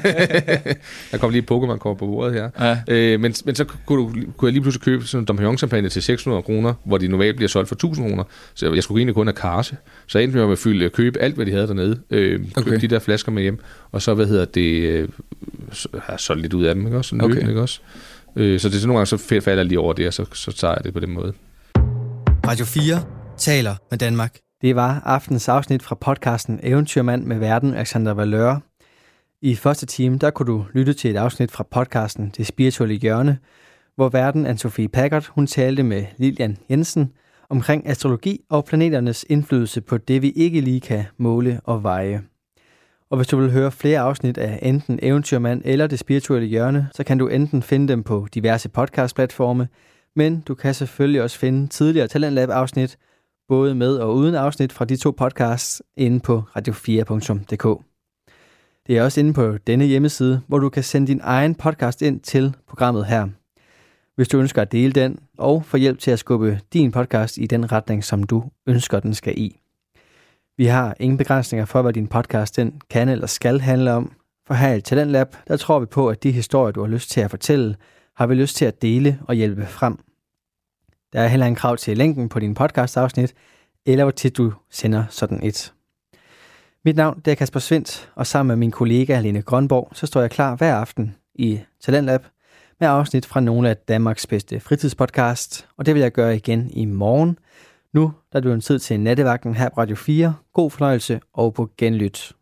der kom lige et Pokémon-kort på bordet her. Ja. Øh, men, men så kunne, du, kunne jeg lige pludselig købe sådan en Dom Pérignon champagne til seks hundrede kroner, hvor de normalt bliver solgt for tusind kroner. Så jeg skulle egentlig kun have karse. Så jeg endte med at fylde, købe alt, hvad de havde dernede. Øh, okay. Købe de der flasker med hjem. Og så, hvad hedder det, øh, så har jeg solgt lidt ud af dem, ikke også? Sådan okay. Løbende, ikke også? Øh, så det er nogle gange, så falder jeg lige over det, og så, så tager jeg det på den måde. Radio fire taler med Danmark. Det var aftenens afsnit fra podcasten Eventyrmand med værten Alexander Valøre. I første time, der kunne du lytte til et afsnit fra podcasten Det Spirituelle Hjørne, hvor værten Anne-Sophie Packard, hun talte med Lilian Jensen omkring astrologi og planeternes indflydelse på det, vi ikke lige kan måle og veje. Og hvis du vil høre flere afsnit af enten Eventyrmand eller Det Spirituelle Hjørne, så kan du enten finde dem på diverse podcastplatforme, men du kan selvfølgelig også finde tidligere Talentlab-afsnit, både med og uden afsnit fra de to podcasts, inde på radio fire punktum d k. Det er også inde på denne hjemmeside, hvor du kan sende din egen podcast ind til programmet her, hvis du ønsker at dele den, og få hjælp til at skubbe din podcast i den retning, som du ønsker, den skal i. Vi har ingen begrænsninger for, hvad din podcast den kan eller skal handle om, for her i Talentlab, der tror vi på, at de historier, du har lyst til at fortælle, har vi lyst til at dele og hjælpe frem. Der er heller en krav til længden på din podcastafsnit, eller hvor tit du sender sådan et. Mit navn det er Kasper Svind, og sammen med min kollega Aline Grønborg, så står jeg klar hver aften i Talentlab med afsnit fra nogle af Danmarks bedste fritidspodcast, og det vil jeg gøre igen i morgen. Nu der er det en tid til nattevagten her på Radio fire. God fornøjelse og på genlyt.